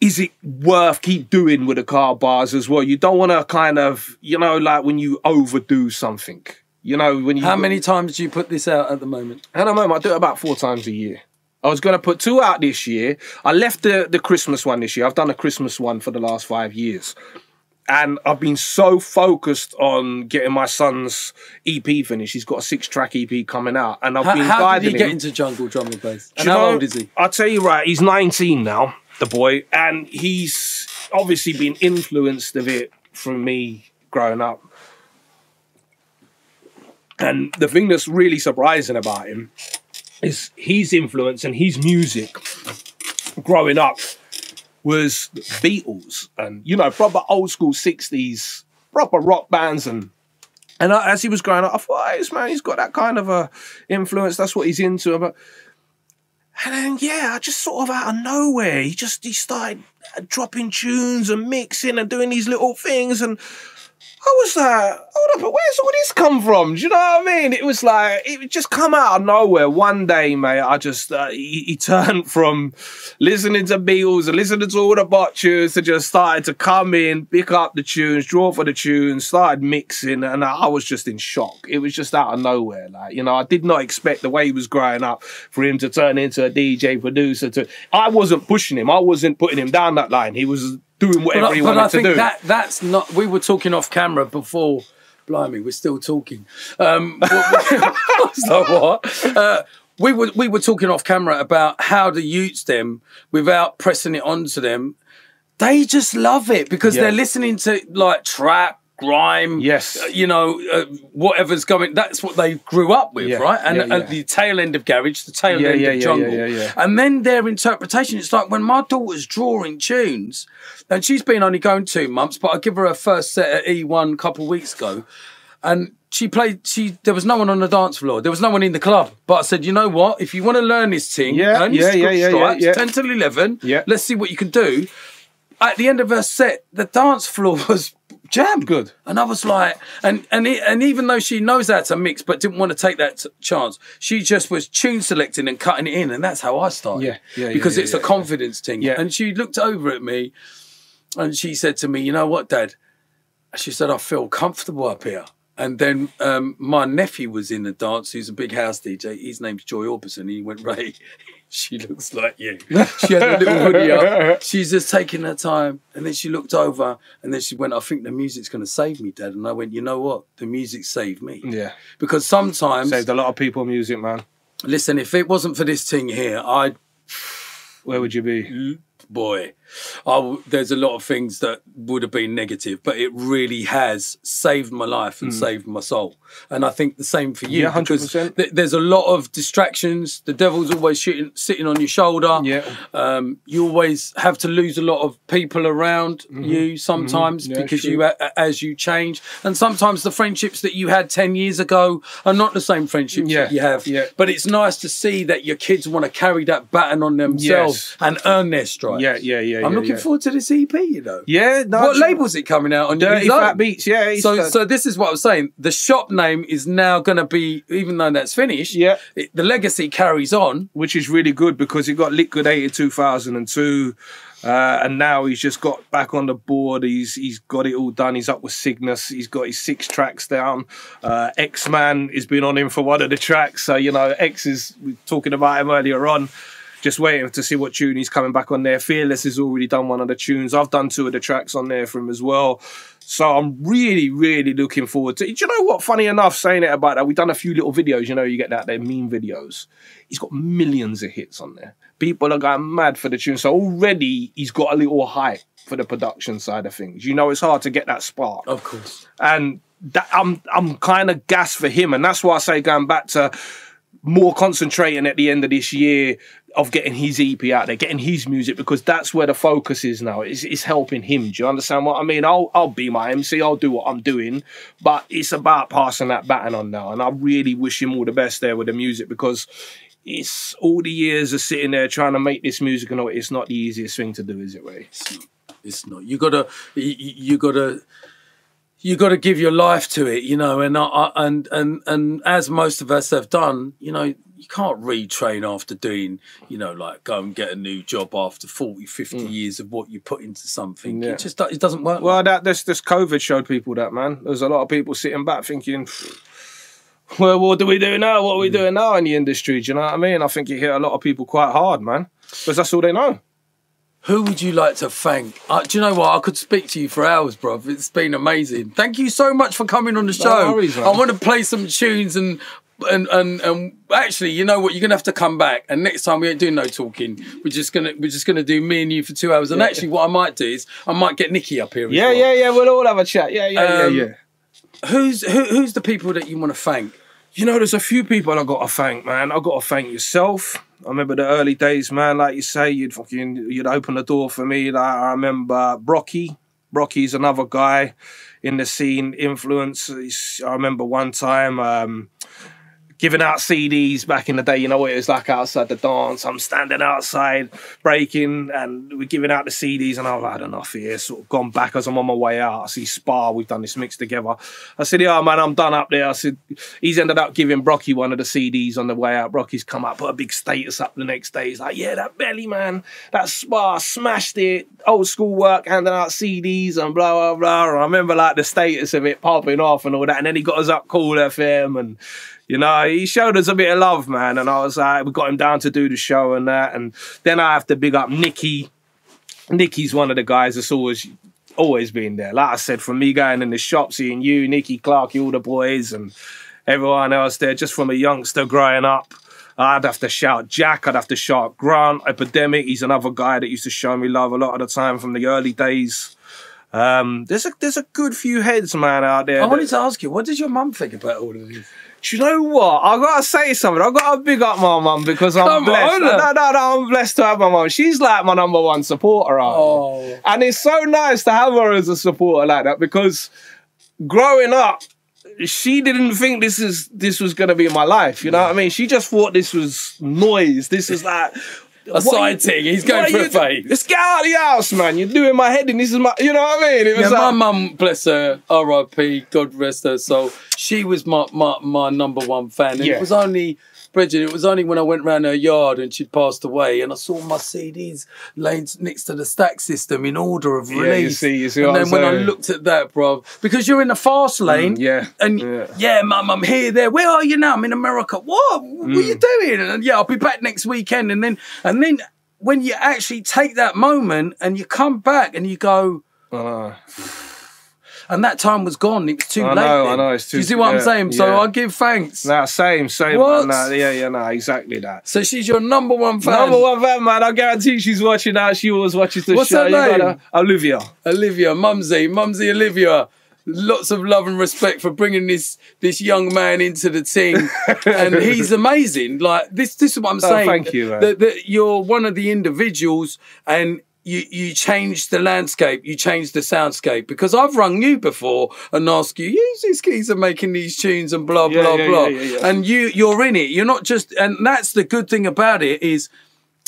Is it worth keep doing with the car bars as well? You don't want to kind of, you know, like when you overdo something. You know, when you... How many times do you put this out at the moment? At the moment, I do it about 4 times a year. I was going to put 2 out this year. I left the Christmas one this year. I've done a Christmas one for the last 5 years. And I've been so focused on getting my son's EP finished. He's got a 6-track EP coming out. And I've been guiding him. How did he get into jungle drum and bass? And how old is he? I'll tell you right, he's 19 now, the boy. And he's obviously been influenced of it from me growing up. And the thing that's really surprising about him is his influence and his music growing up was Beatles and, you know, proper old school 60s, proper rock bands. And as he was growing up, I thought, oh, this man, he's got that kind of a influence. That's what he's into. And then, yeah, I just sort of out of nowhere, he started dropping tunes and mixing and doing these little things. And I was like, hold up, where's all this come from? Do you know what I mean? It was like, it just come out of nowhere. One day, mate, I just, he turned from listening to Beatles and listening to all the botches to just started to come in, pick up the tunes, draw for the tunes, started mixing, and I was just in shock. It was just out of nowhere. Like, you know, I did not expect the way he was growing up for him to turn into a DJ producer. I wasn't pushing him. I wasn't putting him down that line. He was... doing whatever he wanted to do. But I think that's not... We were talking off camera before... Blimey, we're still talking. So what? We were talking off camera about how to use them without pressing it onto them. They just love it because they're listening to, like, trap, grime, you know, whatever's going... That's what they grew up with, right? And the tail end of garage, the tail end of jungle. And then their interpretation, it's like when my daughter's drawing tunes, and she's been only going 2 months, but I give her her first set at E1 a couple of weeks ago, and there was no one on the dance floor. There was no one in the club. But I said, you know what? If you want to learn this thing, learn your stripes, 10 till 11, let's see what you can do. At the end of her set, the dance floor was... jam good. And I was like, and even though she knows how to mix but didn't want to take that chance, she just was tune selecting and cutting it in, and that's how I started. Because it's a confidence thing. And she looked over at me and she said to me, you know what, Dad? She said, I feel comfortable up here. And then my nephew was in the dance, who's a big house DJ. His name's Joy Orbison. He went, Ray, she looks like you. She had a little hoodie up. She's just taking her time. And then she looked over and then she went, I think the music's going to save me, Dad. And I went, you know what? The music saved me. Yeah. Because sometimes... Saved a lot of people music, man. Listen, if it wasn't for this thing here, where would you be? Boy, there's a lot of things that would have been negative, but it really has saved my life and saved my soul. And I think the same for you. Yeah, 100%. There's a lot of distractions. The devil's always sitting on your shoulder. Yeah. You always have to lose a lot of people around you sometimes because as you change. And sometimes the friendships that you had 10 years ago are not the same friendships that you have. Yeah. But it's nice to see that your kids want to carry that baton on themselves and earn their stripes. Yeah. I'm looking forward to this EP, you know. Yeah. No, what label's it coming out on? Dirty Fat Beats, yeah. So this is what I was saying. The shop name is now going to be, even though that's finished, the legacy carries on. Which is really good because he got liquidated 2002 and now he's just got back on the board. He's got it all done. He's up with Cygnus. He's got his 6 tracks down. Eksman has been on him for one of the tracks. So, you know, X is, we were talking about him earlier on. Just waiting to see what tune he's coming back on there. Fearless has already done one of the tunes. I've done 2 of the tracks on there for him as well. So I'm really, really looking forward to it. Do you know what? Funny enough, saying it about that, we've done a few little videos. You know, you get that, they're meme videos. He's got millions of hits on there. People are going mad for the tune. So already he's got a little hype for the production side of things. You know, it's hard to get that spark. Of course. And that, I'm kind of gassed for him. And that's why I say going back to... more concentrating at the end of this year of getting his EP out there, getting his music, because that's where the focus is now. It's helping him. Do you understand what I mean? I'll be my MC. I'll do what I'm doing, but it's about passing that baton on now. And I really wish him all the best there with the music, because it's all the years of sitting there trying to make this music and all. It's not the easiest thing to do, is it, Ray? It's not. You gotta give your life to it, you know, and as most of us have done, you know, you can't retrain after doing, you know, like go and get a new job after 40, 50 years of what you put into something. Yeah. It doesn't work. Well, this COVID showed people that, man. There's a lot of people sitting back thinking, well, what do we do now? What are we doing now in the industry? Do you know what I mean? I think it hit a lot of people quite hard, man, because that's all they know. Who would you like to thank? Do you know what? I could speak to you for hours, bruv. It's been amazing. Thank you so much for coming on the show. No worries, man. I want to play some tunes and actually, you know what? You're gonna have to come back, and next time we ain't doing no talking. We're just gonna do me and you for 2 hours. And actually, what I might do is I might get Nikki up here. Yeah. We'll all have a chat. Yeah. Who's the people that you want to thank? You know, there's a few people I got to thank, man. I got to thank yourself. I remember the early days, man. Like you say, you'd open the door for me. Like, I remember Brocky. Brocky's another guy in the scene influence. I remember one time giving out CDs back in the day. You know what it was like outside the dance. I'm standing outside breaking, and we're giving out the CDs. And I was like, I don't know if he has sort of gone back as I'm on my way out. I see Spa. We've done this mix together. I said, yeah, man, I'm done up there. I said, he's ended up giving Brocky one of the CDs on the way out. Brocky's come up, put a big status up the next day. He's like, yeah, that Bellyman, that Spa smashed it. Old school work, handing out CDs and blah, blah, blah. And I remember like the status of it popping off and all that. And then he got us up Cool FM, and you know, he showed us a bit of love, man. And I was like, we got him down to do the show and that. And then I have to big up Nikki. Nikki's one of the guys that's always been there. Like I said, from me going in the shop, seeing you, Nikki, Clarky, all the boys and everyone else there, just from a youngster growing up. I'd have to shout Jack. I'd have to shout Grant Epidemic. He's another guy that used to show me love a lot of the time from the early days. There's a good few heads, man, out there. I wanted to ask you, what does your mum think about all of this? Do you know what? I've got to say something. I've got to big up my mum, because I'm blessed. No, I'm blessed to have my mum. She's like my number one supporter. Oh. And it's so nice to have her as a supporter like that, because growing up, she didn't think this was going to be my life. You know what I mean? She just thought this was noise. This is like a side thing. He's going for a phase. Let's get out of the house, man. You're doing my head in. This is my, you know what I mean? It was like, my mum, bless her, R.I.P., God rest her soul. She was my number one fan. And it was only, Bridget, it was only when I went round her yard and she'd passed away and I saw my CDs laying next to the stack system in order of release. Yeah, you see and then when I looked at that, bruv, because you're in the fast lane. Mum, I'm here, there. Where are you now? I'm in America. What are you doing? And I'll be back next weekend. And then when you actually take that moment and you come back and you go... And that time was gone. It was too late. I know. It's too. You see what I'm saying? Yeah. So I give thanks. Nah, same. What? Man. Exactly that. So she's your number one fan. Number one fan, man. I guarantee she's watching that. She always watches the show. What's her name? Olivia, Mumsy Olivia. Lots of love and respect for bringing this young man into the team, and he's amazing. Like this is what I'm saying. Thank you, man. That you're one of the individuals, and You change the landscape, you change the soundscape, because I've rung you before and asked you, who's these kids are making these tunes and blah, blah, blah. And you're in it. You're not just, and that's the good thing about it is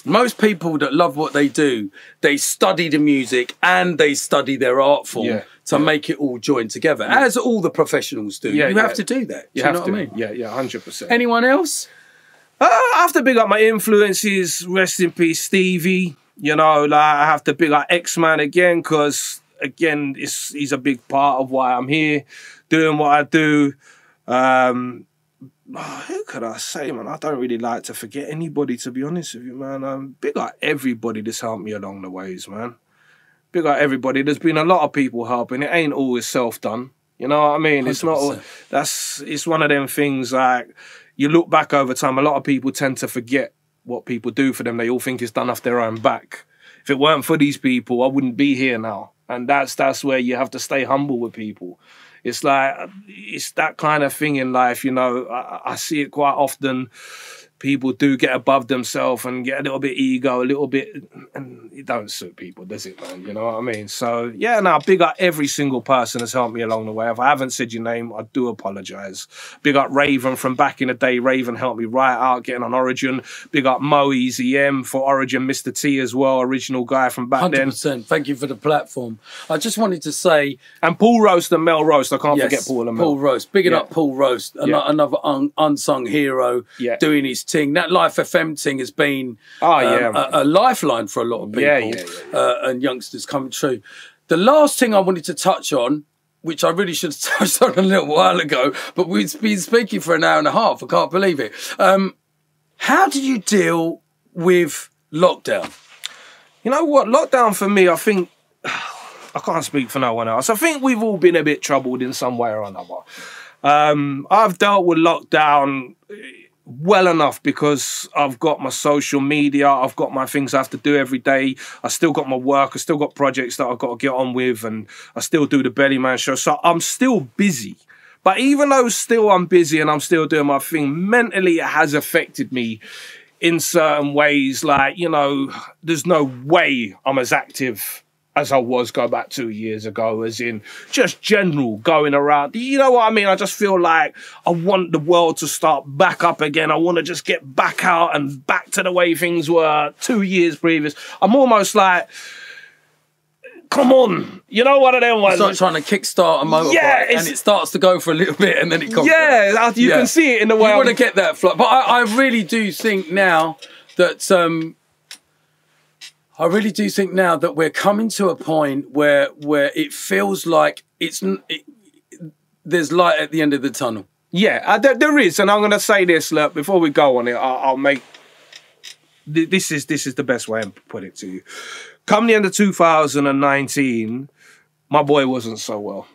most people that love what they do, they study the music and they study their art form to make it all join together, as all the professionals do. You have to do that. You know what I mean? Yeah, 100%. Anyone else? I have to big up my influences. Rest in peace, Stevie. You know, like I have to big up Eksman again, because again, he's a big part of why I'm here, doing what I do. Who could I say, man? I don't really like to forget anybody, to be honest with you, man. Big up everybody that's helped me along the ways, man. Big up everybody. There's been a lot of people helping. It ain't always self-done. You know what I mean? 100%. It's one of them things, like you look back over time, a lot of people tend to forget what people do for them. They all think it's done off their own back. If it weren't for these people, I wouldn't be here now. And that's where you have to stay humble with people. It's like, it's that kind of thing in life, you know. I see it quite often. People do get above themselves and get a little bit ego, a little bit, and it don't suit people, does it, man? You know what I mean? So, yeah, no, big up every single person that's helped me along the way. If I haven't said your name, I do apologise. Big up Raven from back in the day. Raven helped me right out getting on Origin. Big up Mo, Easy M for Origin, Mr. T as well, original guy from back 100%. Then. 100%. Thank you for the platform. I just wanted to say... And Paul Roast and Mel Roast. I can't forget Paul and Mel. Paul Roast. Bigging up Paul Roast, another unsung hero doing his... thing. That Life FM thing has been a lifeline for a lot of people and youngsters coming through. The last thing I wanted to touch on, which I really should have touched on a little while ago, but we've been speaking for an hour and a half. I can't believe it. How did you deal with lockdown? You know what? Lockdown for me, I think... I can't speak for no one else. I think we've all been a bit troubled in some way or another. I've dealt with lockdown... well enough because I've got my social media, I've got my things I have to do every day, I still got my work, I still got projects that I've got to get on with, and I still do the Bellyman show. So I'm still busy. But even though still I'm busy and I'm still doing my thing, mentally it has affected me in certain ways. Like, you know, there's no way I'm as active as I was go back 2 years ago, as in just general going around. You know what I mean? I just feel like I want the world to start back up again. I want to just get back out and back to the way things were 2 years previous. I'm almost like, come on, you know, one of them ones. It's like trying to kickstart a motorbike and it starts to go for a little bit and then it comes back. You can see it in the way. You want to get that flow. But I really do think now that... I really do think now that we're coming to a point where it feels like there's light at the end of the tunnel. Yeah, there is. And I'm going to say this, look, before we go on it, I'll make... This is the best way I put it to you. Come the end of 2019, my boy wasn't so well.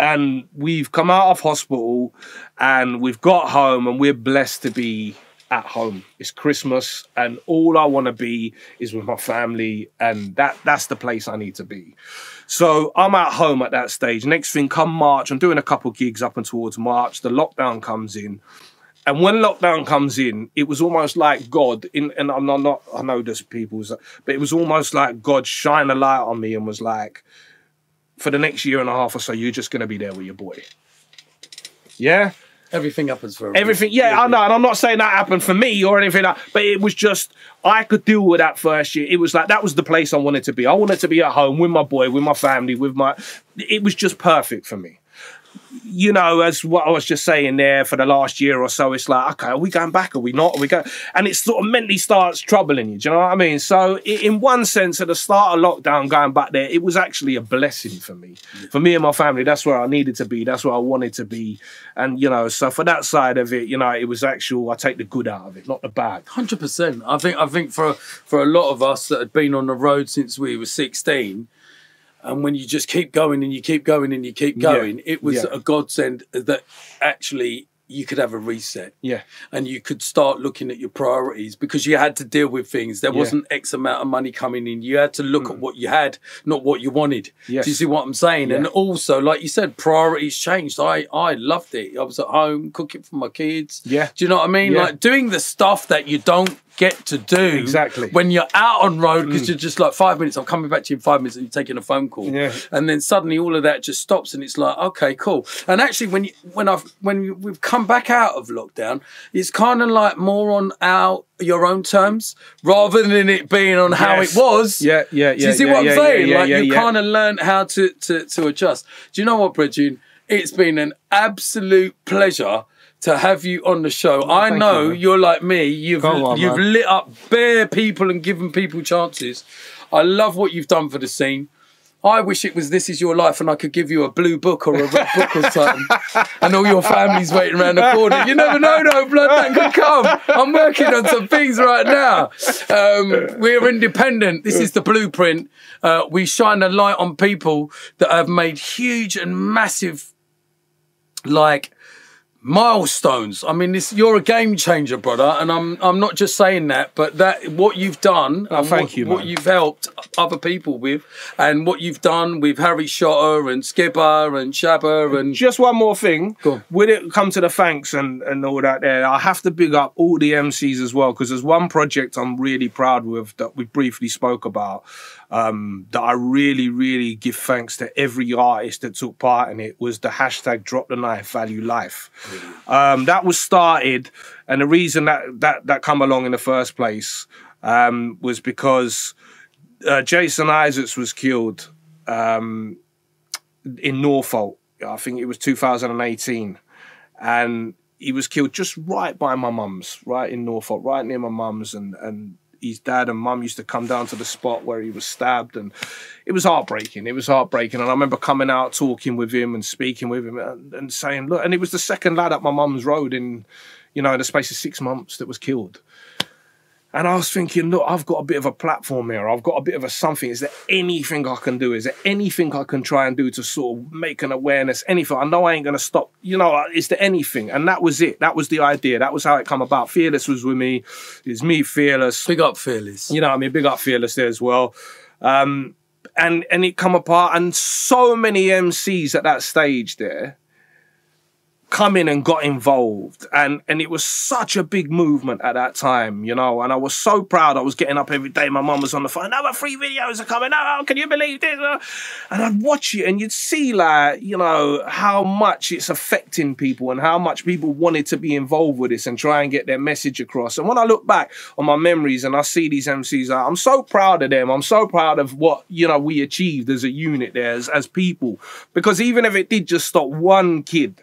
And we've come out of hospital and we've got home and we're blessed to be... at home. It's Christmas and all I want to be is with my family, and that's the place I need to be. So I'm at home at that stage. Next thing, come March, I'm doing a couple gigs up and towards March, the lockdown comes in. And when lockdown comes in, it was almost like God, and I'm not, I know there's people, but it was almost like God shined a light on me and was like, for the next year and a half or so, you're just going to be there with your boy. Yeah? Everything happens for a reason. Everything, I know, and I'm not saying that happened for me or anything, but it was just, I could deal with that first year. It was like, that was the place I wanted to be. I wanted to be at home with my boy, with my family, with my, it was just perfect for me. You know, as what I was just saying there, for the last year or so, it's like, okay, are we going back? Are we not? Are we going? And it sort of mentally starts troubling you, do you know what I mean? So in one sense, at the start of lockdown, going back there, it was actually a blessing for me. Yeah. For me and my family, that's where I needed to be. That's where I wanted to be. And, you know, so for that side of it, you know, it was actual, I take the good out of it, not the bad. 100%. I think for a lot of us that had been on the road since we were 16... and when you just keep going and you keep going and you keep going, it was a godsend that actually you could have a reset. Yeah. And you could start looking at your priorities because you had to deal with things. There wasn't X amount of money coming in. You had to look at what you had, not what you wanted. Yes. Do you see what I'm saying? Yeah. And also, like you said, priorities changed. I loved it. I was at home cooking for my kids. Yeah. Do you know what I mean? Yeah. Like doing the stuff that you don't get to do when you're out on road, because you're just like, 5 minutes, I'm coming back to you in 5 minutes, and you're taking a phone call, and then suddenly all of that just stops, and it's like, okay, cool. And actually, when we've come back out of lockdown, it's kind of like more on your own terms rather than it being on how it was. Do you see what I'm saying? You kind of learn how to adjust. Do you know what, Bridget? It's been an absolute pleasure to have you on the show. I know you're like me. You've lit up bare people and given people chances. I love what you've done for the scene. I wish it was This Is Your Life and I could give you a blue book or a red book or something and all your family's waiting around the corner. You never know, though, blood, that could come. I'm working on some things right now. We're independent. This is the blueprint. We shine a light on people that have made huge and massive, like... Milestones. I mean, this, you're a game changer, brother, and I'm not just saying that, but that what you've done, and what you've helped other people with, and what you've done with Harry Schotter and Skipper and Shabba and just one more thing. When it come to the thanks and all that, there, I have to big up all the MCs as well, because there's one project I'm really proud with that we briefly spoke about. That I really, really give thanks to every artist that took part in it, was the hashtag Drop the Knife, Value Life. That was started, and the reason that come along in the first place was because Jason Isaacs was killed in Norfolk. I think it was 2018. And he was killed just right by my mum's, right in Norfolk, right near my mum's, and his dad and mum used to come down to the spot where he was stabbed, and it was heartbreaking. It was heartbreaking. And I remember coming out, talking with him and speaking with him and saying, look, and it was the second lad up my mum's road in, you know, in the space of 6 months that was killed. And I was thinking, look, I've got a bit of a platform here. I've got a bit of a something. Is there anything I can do? Is there anything I can try and do to sort of make an awareness, anything? I know I ain't going to stop. You know, is there anything? And that was it. That was the idea. That was how it come about. Fearless was with me. It's me, Fearless. Big up Fearless. You know what I mean? Big up Fearless there as well. And it come apart. And so many MCs at that stage there come in and got involved, and it was such a big movement at that time, you know, and I was so proud. I was getting up every day, my mum was on the phone, another 3 videos are coming out, can you believe this? And I'd watch it, and you'd see, like, you know, how much it's affecting people and how much people wanted to be involved with this and try and get their message across. And when I look back on my memories and I see these MCs, I'm so proud of them. I'm so proud of what, you know, we achieved as a unit there, as people, because even if it did just stop one kid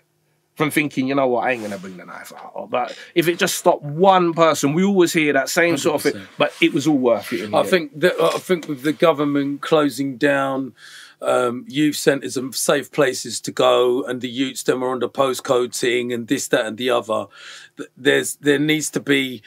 from thinking, you know what, I ain't going to bring the knife out. But if it just stopped one person, we always hear that same 100%. Sort of thing, but it was all worth it. I think with the government closing down youth centres and safe places to go, and the youths then were on the postcode thing and this, that and the other, there needs to be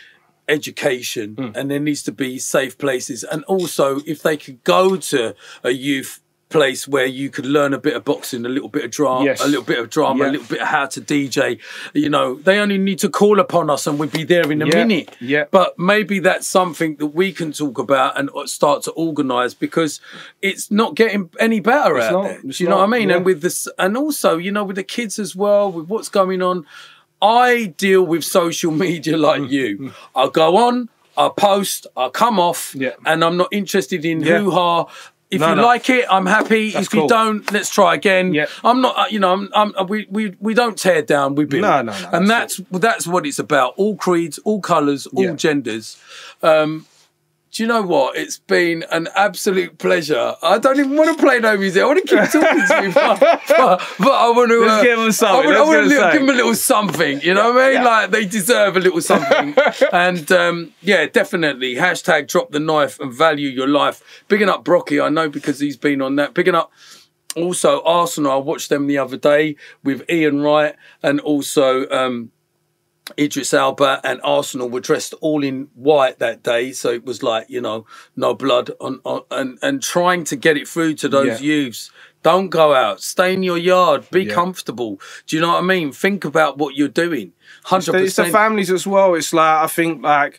education and there needs to be safe places. And also, if they could go to a youth place where you could learn a bit of boxing, a little bit of drama, yes. A little bit of how to DJ. You know, they only need to call upon us and we'd be there in a minute. Yeah. But maybe that's something that we can talk about and start to organise, because it's not getting any better out there. Do you know what I mean? Yeah. And with this, and also, you know, with the kids as well, with what's going on, I deal with social media like you. I go on, I post, I come off, and I'm not interested in hoo-ha. If you like it, I'm happy. That's if you don't, let's try again. Yep. I'm not, you know, we don't tear down, we build. No. And that's what it's about. All creeds, all colours, all genders. Do you know what? It's been an absolute pleasure. I don't even want to play no music. I want to keep talking to you, but I want to... Let's give them something. I want to give them a little something, you know what I mean? Yeah. Like, they deserve a little something. And, yeah, definitely. Hashtag Drop the Knife and Value Your Life. Bigging up Brocky, I know, because he's been on that. Bigging up... Also, Arsenal, I watched them the other day with Ian Wright and also... Idris Alba and Arsenal were dressed all in white that day, so it was like, you know, no blood on and trying to get it through to those youths. Don't go out, stay in your yard, be comfortable. Do you know what I mean? Think about what you're doing. 100%. It's the families as well. It's like, I think, like,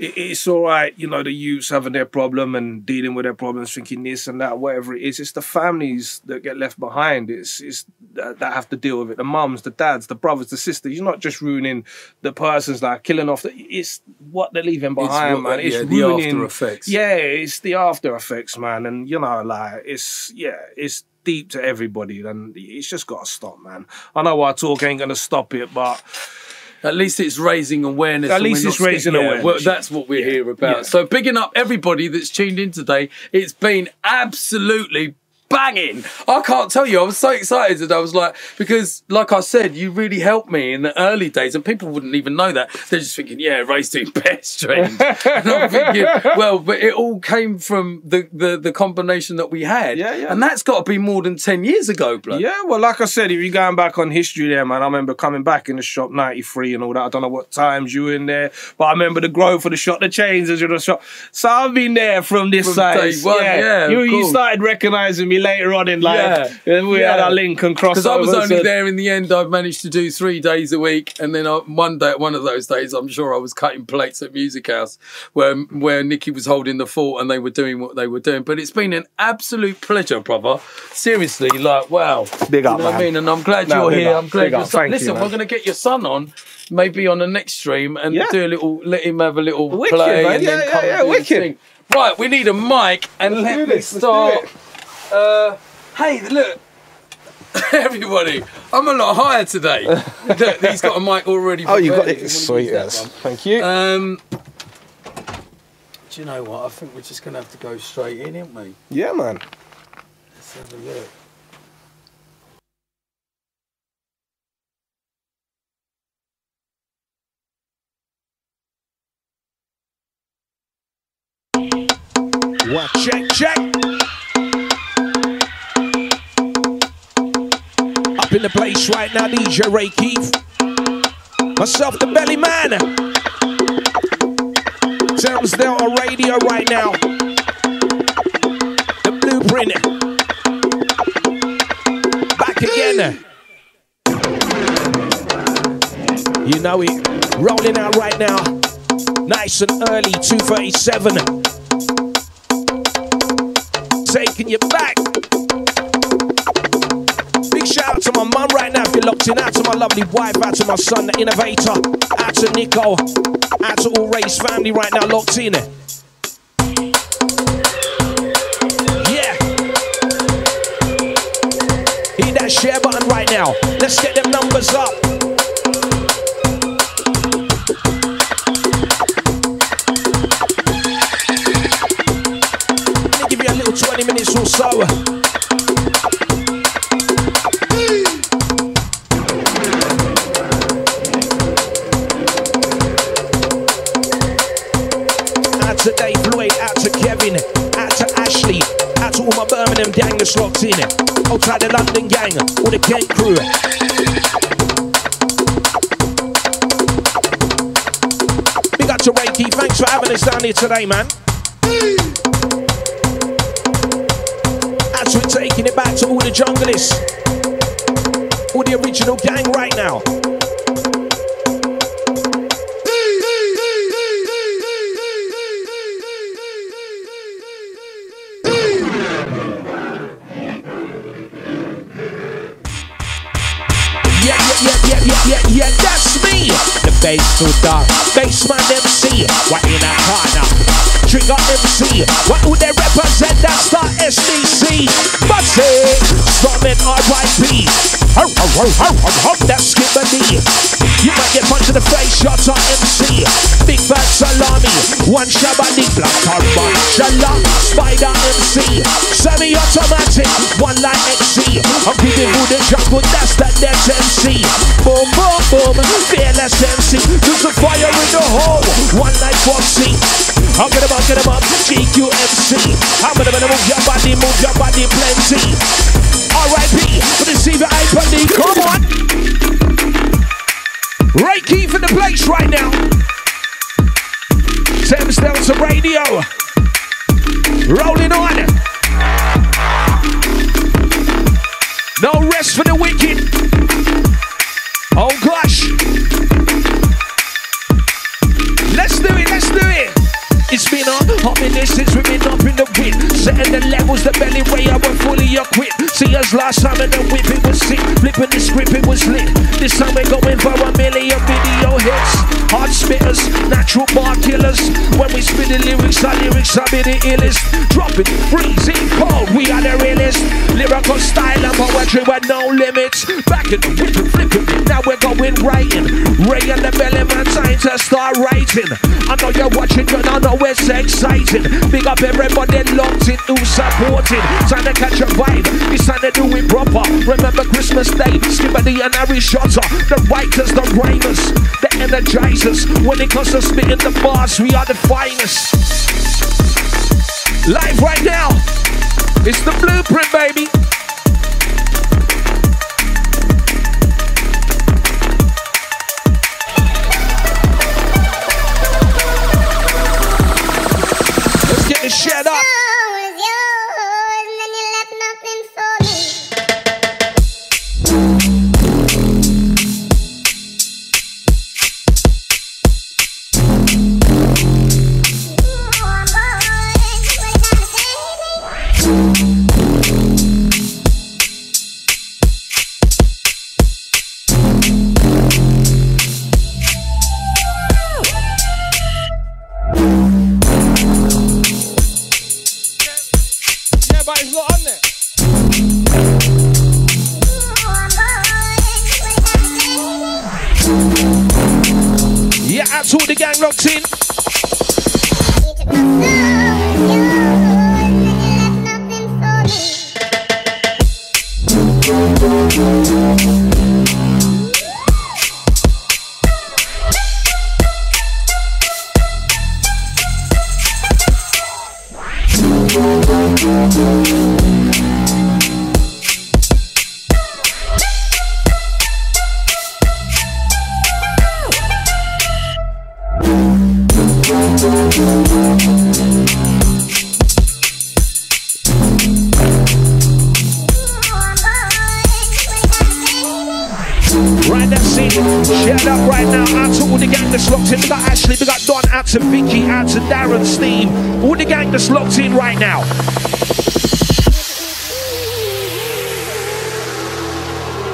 it's all right, you know, the youths having their problem and dealing with their problems, thinking this and that, whatever it is. It's the families that get left behind. It's that have to deal with it. The mums, the dads, the brothers, the sisters. You're not just ruining the persons, like killing off. It's what they're leaving behind, man. It's ruining, the after effects. Yeah, it's the after effects, man. And, you know, like, it's deep to everybody. And it's just got to stop, man. I know our talk ain't going to stop it, but... At least it's raising awareness. At least it's raising awareness. Well, that's what we're here about. Yeah. So bigging up everybody that's tuned in today. It's been absolutely banging. I can't tell you. I was so excited that I was like, because like I said, you really helped me in the early days, and people wouldn't even know that. They're just thinking, yeah, Ray's doing best trends. And I'm thinking, well, but it all came from the combination that we had. Yeah. And that's got to be more than 10 years ago, blood. Yeah, well, like I said, if you're going back on history there, man, I remember coming back in the shop, 93 and all that. I don't know what times you were in there, but I remember the growth of the shop, the changes of the shop. So I've been there from this side. Day one, yeah. You started recognising me only later on in life. Yeah. We had our Lincoln crossover. Because I was only there in the end. I've managed to do 3 days a week, and then one of those days, I'm sure I was cutting plates at Music House, where Nikki was holding the fort and they were doing what they were doing. But it's been an absolute pleasure, brother. Seriously, like, wow. Big up, you know, man. What I mean? And I'm glad you're here. Up. I'm glad you're here. Listen, we're going to get your son on, maybe on the next stream, and do a little, let him have a little wicked, play. Man. And then come and do wicked. Thing. Right, we need a mic, and let's start. Hey, look. Everybody, I'm a lot higher today. Look, he's got a mic already. Oh, you got it. Sweet, yes. Thank you. Do you know what? I think we're just going to have to go straight in, aren't we? Yeah, man. Let's have a look. What? Check, check. Up in the place right now, DJ Ray Keith. Myself, the Bellyman. Sounds down on radio right now. The blueprint. Back again. You know it. Rolling out right now. Nice and early, 2:37. Taking you back. Big shout out to my mum right now if you're locked in. Out to my lovely wife, out to my son, the innovator. Out to Nico, out to all Ray's family right now locked in. Yeah. Hit that share button right now. Let's get them numbers up. Or so. Out to Dave Lloyd, out to Kevin, out to Ashley, out to all my Birmingham gang that's locked in. Outside the London gang, all the Kent crew. Big up to Ray Keith, thanks for having us down here today, man. We're taking it back to all the junglists, all the original gang right now. Yeah, that's me. The bass too dark, Bassman MC, right in that corner. Trigger MC, what would they represent? That's the SDC. Bussy, Stormin RIP. Oh, oh, oh, oh, oh, oh, that's Skibadee. You might get punched in the face, shots on MC. Big Bad Salami, one Shabba, Black Carbon, Shalla, Spider MC. Semi Automatic, one Light XC. I'm giving all the jungle, that's the net MC. Boom, boom, boom, fearless MC. There's a fire in the hole, one Light Foxy. I'm gonna get him up, GQMC. I'm gonna move your body plenty. R.I.P. for the Stevie Ipony, come on. Ray Keith in the place right now. Sam's down to radio. Rolling on. No rest for the wicked. Oh gosh. Let's do it, let's do it. It's been on, hot minutes since we've been up in the wind. Setting the levels, the belly way I were fully equipped. See us last time in the whip, it was sick. Flipping the script, it was lit. This time we're going for 1 million video hits. Hard spitters, natural bar killers. When we spit the lyrics are the illest. Dropping, freezing, cold, we are the realest. Lyrical style and poetry with no limits. Back in the whip and flipping it, now we're going writing. Ray and the belly man time to start writing. I know you're watching, you know it's exciting. Big up everybody locked in, who supporting. Time to catch a vibe, it's time to do it proper. Remember Christmas Day, Skibadee and Harry Shotter. The writers, the rhymers, the energizers. When it comes to spitting the bars, we are the finest. Live right now, it's the blueprint, baby. Shut up. Yours, and then you left nothing That's all the gang locks in. To Vicky, out to Darren, Steve, all the gang that's locked in right now.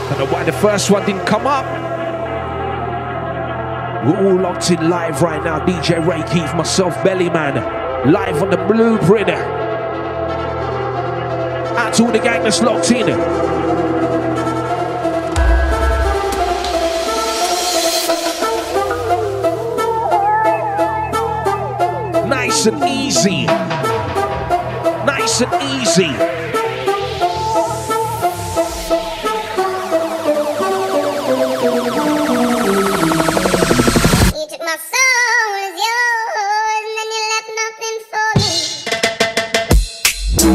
I don't know why the first one didn't come up. We're all locked in live right now. DJ Ray Keith, myself, Bellyman, live on the Blueprint. Out to all the gang that's locked in. Nice and easy. Nice and easy. You took my soul as yours, and then you left nothing for me.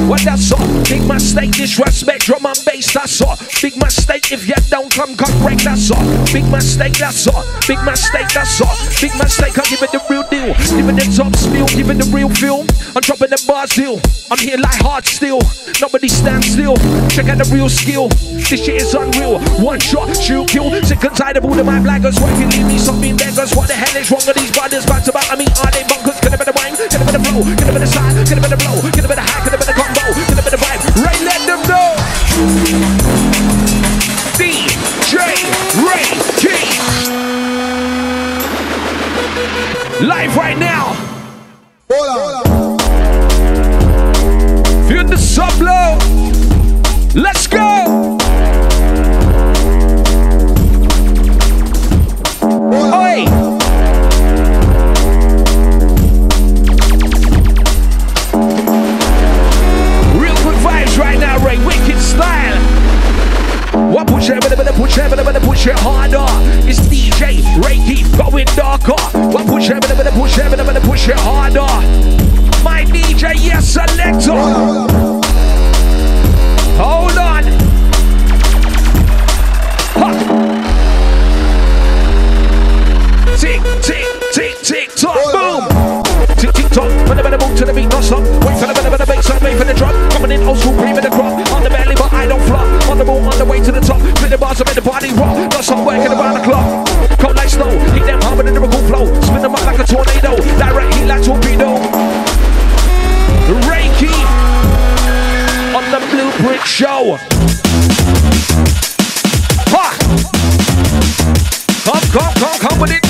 What that song? Big mistake, disrespect, drum and bass, that's all. Big mistake, if you don't come break, that's all. Big mistake, that's all. Big mistake, that's all. Big mistake, I give it the real deal. Give it the top spiel, give it the real feel. I'm dropping the bars deal. I'm here like hard steel. Nobody stands still. Check out the real skill. This shit is unreal. One shot, shoot, kill. Sick and tired of all of my blaggers. Why you leave me something beggars? What the hell is wrong with these brothers? Back to back, I mean, are they bunkers? Could have been a wine, could have been a flow, could have been a slide, could have been a blow, could have been a high, could have been a combo, could have been a vibe. Right, let them know. DJ Ray Keith. Live right now. Feel the sub low. Let's go. Oi. What push it, but push it, but push it harder. It's DJ Ray Keith going darker. What push it, but push it, but push it harder. My DJ, yes, selector. Hold on. Ha. Tick, tick, tick, tick, tock, boom. Tick, tick, tock, but boom to the beat, not stop. Wait for the bass, wait for the drop. Coming in, old school, creaming the crop. On the belly, but I don't flop. On the wall, on the way to the top. Spin the bars, I made the party rock. Got some working around the clock. Cold like snow, heat them hard with a lyrical flow. Spin them up like a tornado. Direct heat like torpedo. Ray Keith on the Blueprint Show. Ha! Come with it.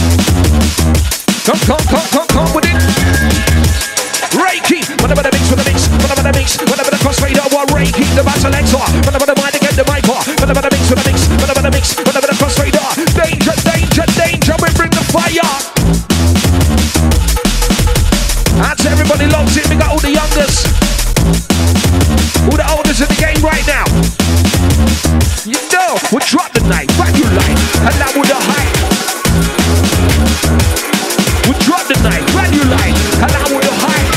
Come with it. Ray Keith, whenever the mix, whenever the mix, whenever the mix, whenever the crossfader, what Ray Keith, the battle exor, whenever the mind. The mic off, whenever the mix, whenever the mix, whenever the mix, whenever the cross radar. Danger, danger, danger, we bring the fire. That's everybody locked in, we got all the youngers. All the olders in the game right now. You know, we'll drop the night, back you light, and now with the hype. We'll drop the night, back you light, and now with the hype.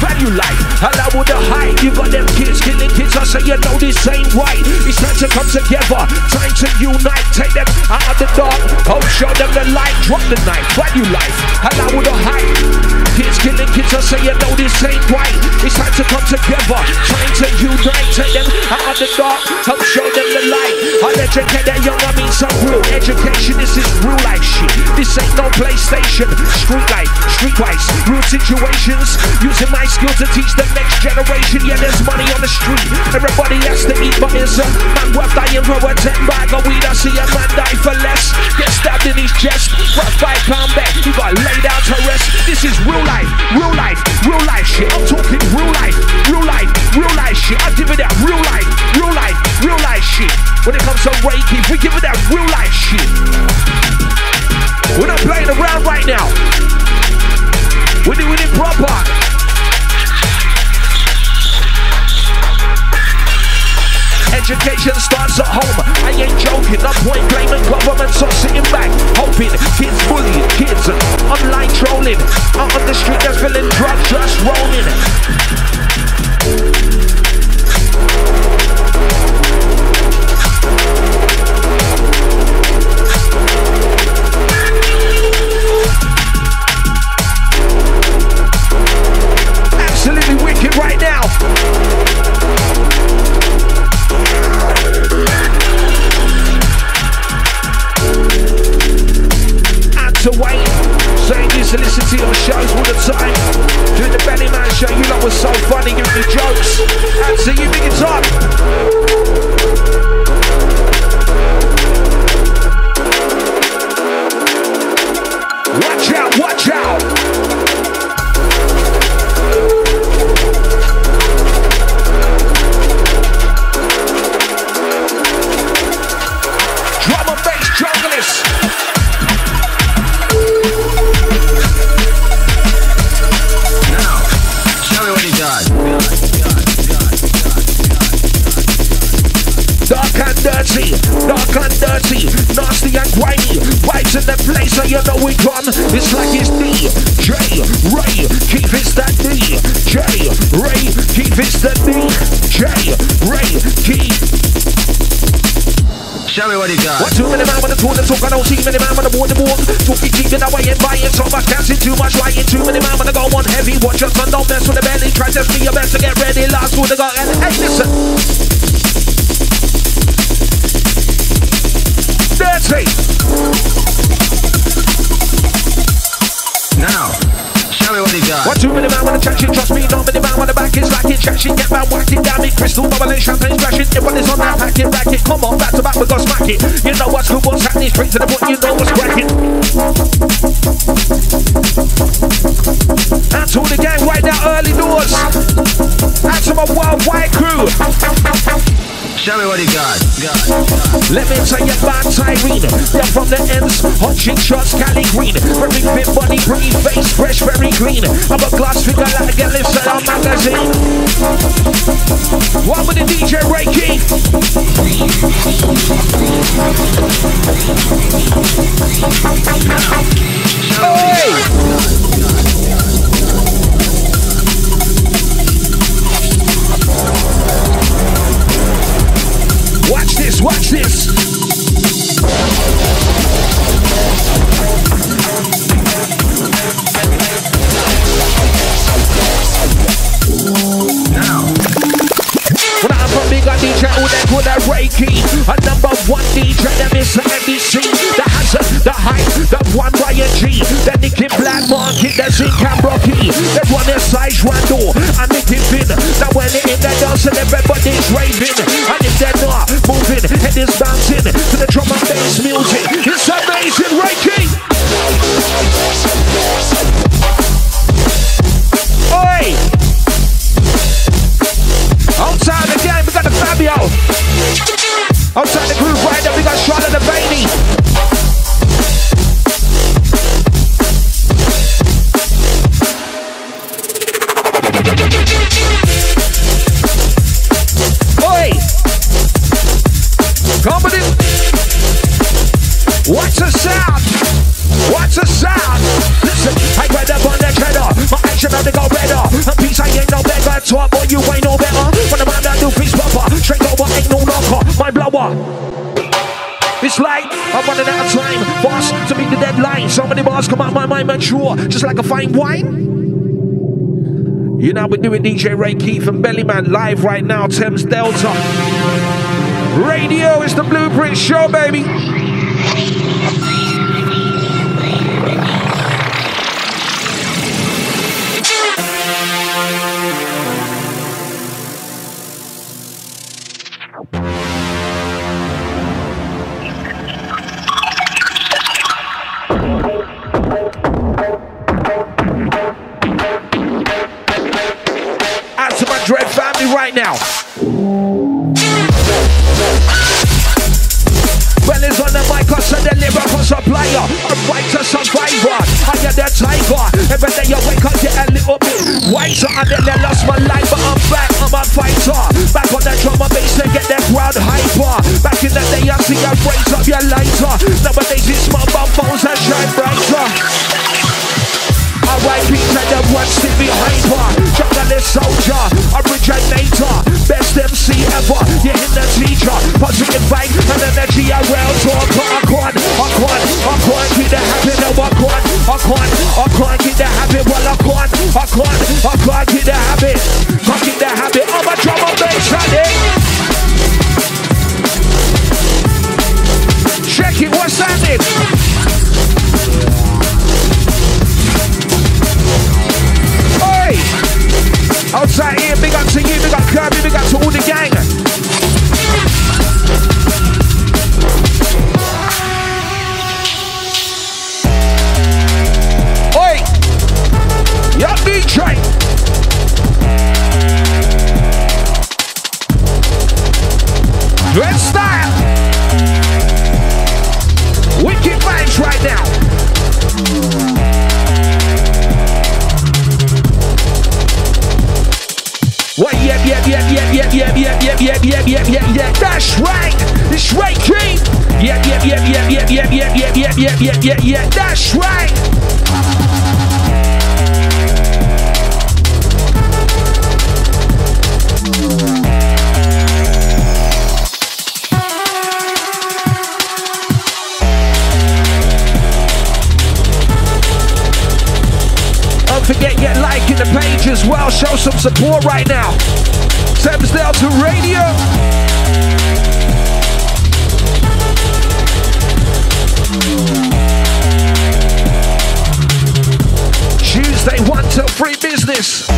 Value life. Hello with the hype. You got them kids killing kids. I say you know this ain't right. It's time to come together, time to unite. Take them out of the dark, oh show them the light. Drop the knife, fight you life. Hello with the hype. Kids killing kids. I say you know this ain't right. It's time to come together, time to unite. Take them out of the dark, help show them the light. I'll educate that young. I mean some real education. This is real life shit. This ain't no PlayStation. Street life, streetwise, real situations. Using my skills to teach the next generation. Yeah, there's money on the street. Everybody has to eat, but it's a man worth dying for a 10 bag of weed. I see a man die for less. Get stabbed in his chest. Rough by combat, you got laid out to rest. This is real life, real life, real life shit. I'm talking real life, real life, real life shit. I give it that real life, real life, real life shit. When it comes to Ray Keith, we give it that real life shit. We're not playing around right now. We're doing it proper. Education starts at home. I ain't joking. I point blaming governments on sitting back, hoping kids bullying kids, online trolling. Out on the street, they're filling drugs, just rolling. Absolutely wicked right now. To wait, so you used to listen to your shows all the time. Doing the Bellyman show, you lot was so funny, giving me jokes. And so you big it up. Watch out, watch out. Drum and bass junglist. Dirty, dark and dirty, nasty and grimy. Vibes in the place, so you know we gone. It's like it's DJ Ray Keith, it's that DJ Ray Keith, it's that DJ Ray Keith. Show me what you got. What, too many man with the talk, I don't see many man with the board, Talking, keeping away and buying, so much dancing, too much writing. Too many man with the go on heavy, watch your son, don't mess with the belly. Try to be your best to get ready, last with the go. And hey, listen. Dirty. Now, show me what he got. What, too many man wanna trash it, trust me, not many man wanna back it, slack it, trash it, get man whack it, damn it, crystal, bubbling, champagne, crash it, everyone is on that pack it, rack it, come on, back to back, we gon' smack it, you know what's good, what's happening, straight to the point, you know what's cracking. And to the gang right now, early doors, and to my worldwide crew. Show me what you got. Let me tell you about Tyrene. They're from the ends, hot cheek shots, Cali green. Very fit body, pretty face, fresh, very clean. I'm a glass figure like a lift at our magazine. One with the DJ Ray Keith. Hey! Watch this, watch this. Now I DJ all that good at Ray Keith, a number one DJ that is the MDC, the Hazard, the Hype, the one Brian G, the Nikki Black Market, the Zinc and Rocky, the one that size Radar, and Nikki Finn. Now when they're in the dance and everybody's raving, and if they're not moving, head is bouncing to the drum and bass music. It's amazing, Ray Keith. Oi! Outside the game, we got the Fabio. Outside the groove right now, we got Charlotte the Baby. Oi! Come with it. What's the sound? What's the sound? Listen, I grabbed up on the cheddar. My action had to go redder. And peace, I ain't no beggar. top, but you ain't no better. When the man that do things proper, straight over, ain't no knocker, mind blower. It's like I'm running out of time, boss, to meet the deadline. So many bars come out my mind mature, just like a fine wine. You know, we're doing DJ Ray Keith and Bellyman live right now, Thames Delta. Radio is the Blueprint Show, baby. Right now, well, it's on the mic, cause I deliver for supplier. I'm right to survivor. I get that tiger. Every day you wake up, get a little bit wiser. And then I lost my life, but I'm back. I'm a fighter. Back on the drum and bass to get that crowd hyper. Back in the day, I see I raise up your lighter. Nowadays, it's my bones that shine brighter. R.I.P. to the one Stevie hyper, journalist soldier, originator, best MC ever. You're in the teacher, positive vibe and energy around. So I can't keep the happy. No, I can't keep the happy. Well, I can't keep the happy. Can't keep the happy. I'm a drum and bass running. Check it, what's happening? Outside here, big up to you, big up Kirby, big up to all the gang. Oi! Yup, Detroit! Dread style! Wicked vibes right now! What? Yep. That's right. It's Ray Keith. Yep. That's right. Don't forget, get like in the page as well. Show some support right now. Thames Delta Radio. Tuesday 1 till 3 business.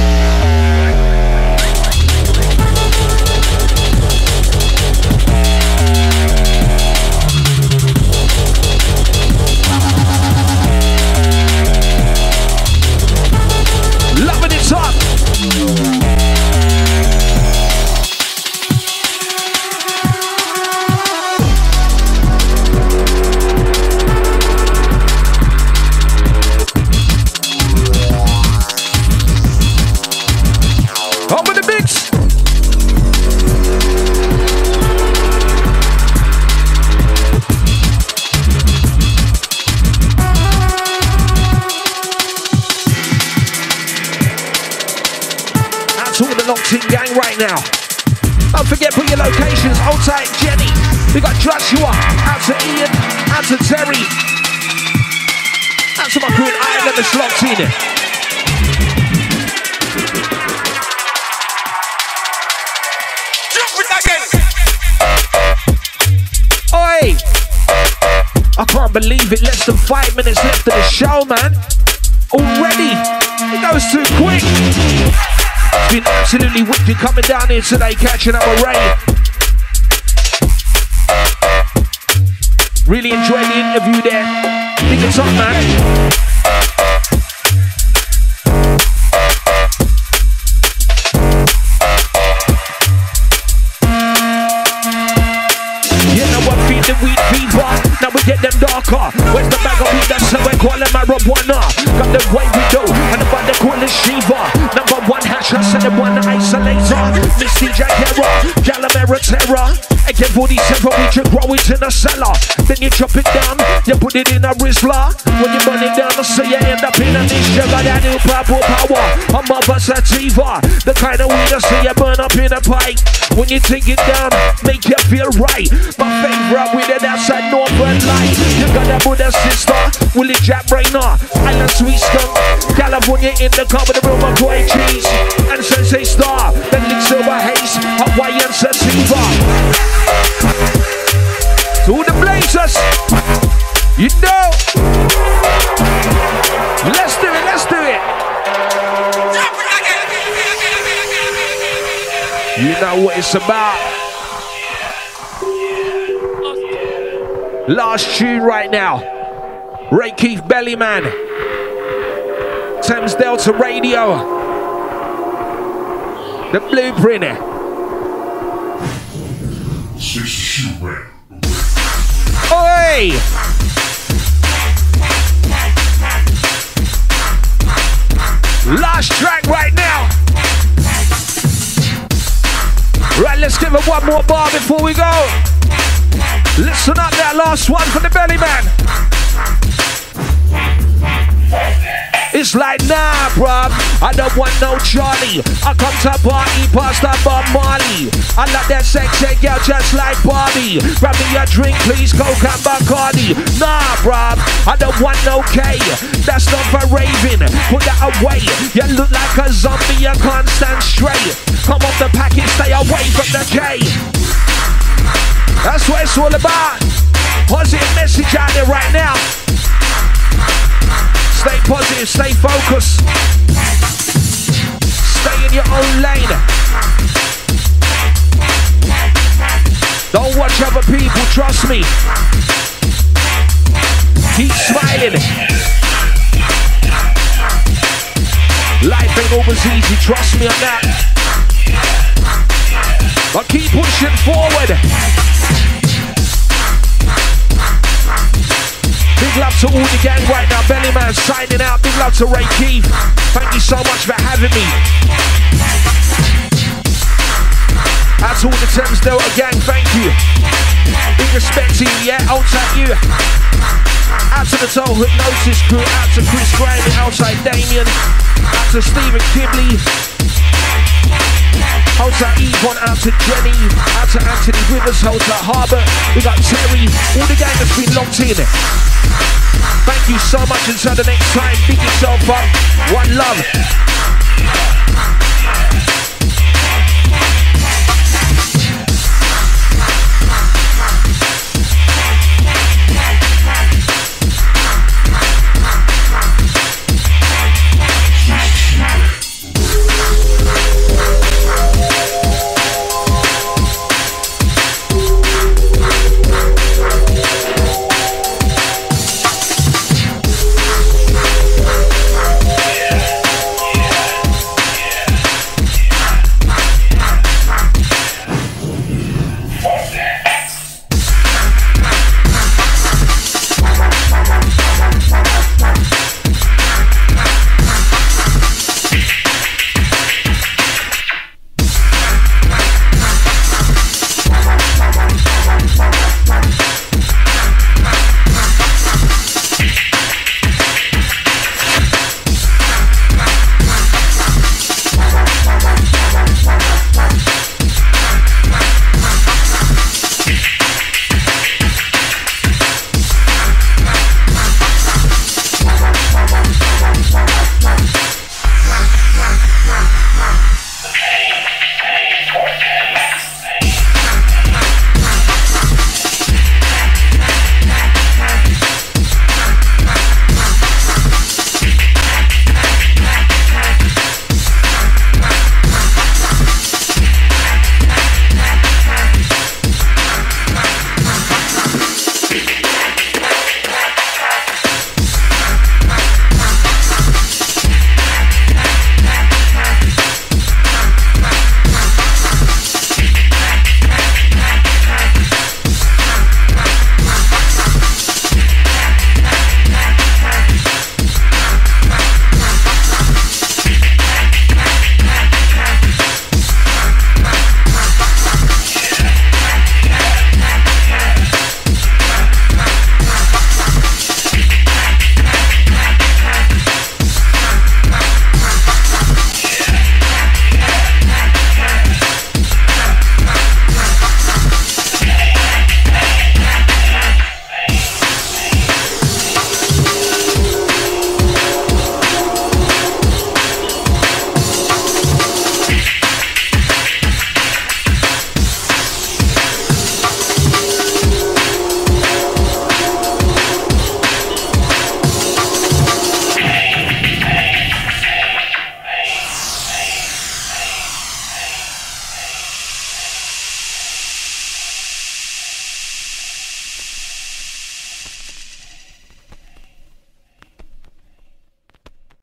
Loving it up. Gang right now. Don't forget, put your locations. Outside Jenny. We got Joshua. Out to Ian. Out to Terry. Out to my crew in Ireland. The slot team. Jump with again. Oi! I can't believe it. Less than 5 minutes left of the show, man. Already, it goes too quick. Been absolutely wicked coming down here today, catching up with Ray. Really enjoyed the interview there. Think it's up, man. You know I feed the weed fever, now we get them darker. Where's the bag of weed? That's how we call them marijuana. Got the way we do, and the band they call it Shiva. One hatch, I said it, one isolator. Miss DJ Hera, Galamera Terra, a 1047 we drink raw, it's in a cellar. Then you chop it down, you put it in a Rizla. When you burn it down, so you end up in a niche. You got that new purple power, a mother sativa, the kind of weed I see you burn up in a pipe. When you take it down, make you feel right. My favorite weed is outside Northern Light. You got that Buddha sister, Willie Jack Brainer, Island Sweet Skunk, California in the car with the real McCoy cheese, and Sensei Star, then Lick Silver Haze, Hawaiian Sativa. To the blazers, you know. Let's do it, let's do it. You know what it's about. Last tune right now. Ray Keith, Bellyman, Thames Delta Radio. The blueprint. Oi! Last track right now. Right, let's give it one more bar before we go. Listen up, that last one for the Bellyman. It's like, nah, bruv, I don't want no Charlie. I come to party, past that Bob Marley. I like that sexy girl just like Barbie. Grab me a drink, please, Coke and Bacardi. Nah, bruv, I don't want no K. That's not for raving, put that away. You look like a zombie, you can't stand straight. Come off the package, stay away from the K. That's what it's all about. Positive message out there right now. Stay positive, stay focused. Stay in your own lane. Don't watch other people, trust me. Keep smiling. Life ain't always easy, trust me on that. But keep pushing forward. Big love to all the gang right now. Bellyman signing out. Big love to Ray Keith. Thank you so much for having me. Out to all the Thames Delta gang, thank you. Big respect to you, yeah, outside you. Out to the Toll Hypnosis crew. Out to Chris Graham and outside Damien. Out to Stephen Kibley. Outside Yvonne, out to Jenny, out to Anthony Rivers, out to Harbour, we got Terry, all the gang that's been locked in. Thank you so much, until the next time, pick yourself up, one love.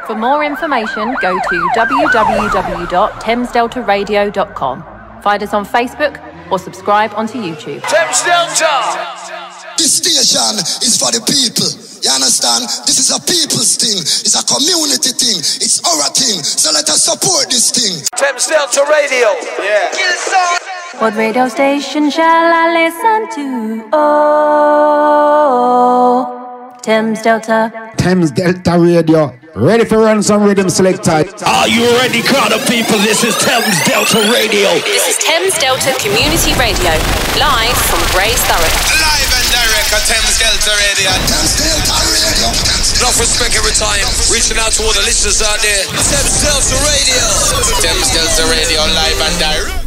For more information, go to www.thamesdeltaradio.com. Find us on Facebook or subscribe onto YouTube. Thames Delta! This station is for the people. You understand? This is a people's thing. It's a community thing. It's our thing. So let us support this thing. Thames Delta Radio. Yeah. What radio station shall I listen to? Oh, Thames Delta. Thames Delta Radio. Ready for ransom rhythm selector. Are you ready, crowd of people? This is Thames Delta Radio. This is Thames Delta Community Radio. Live from Grays Thurrock. Thames Delta Radio. Thames Delta Radio. Enough respect every time. Reaching out to all the listeners out there. Thames Delta Radio. Thames Delta Radio live and direct.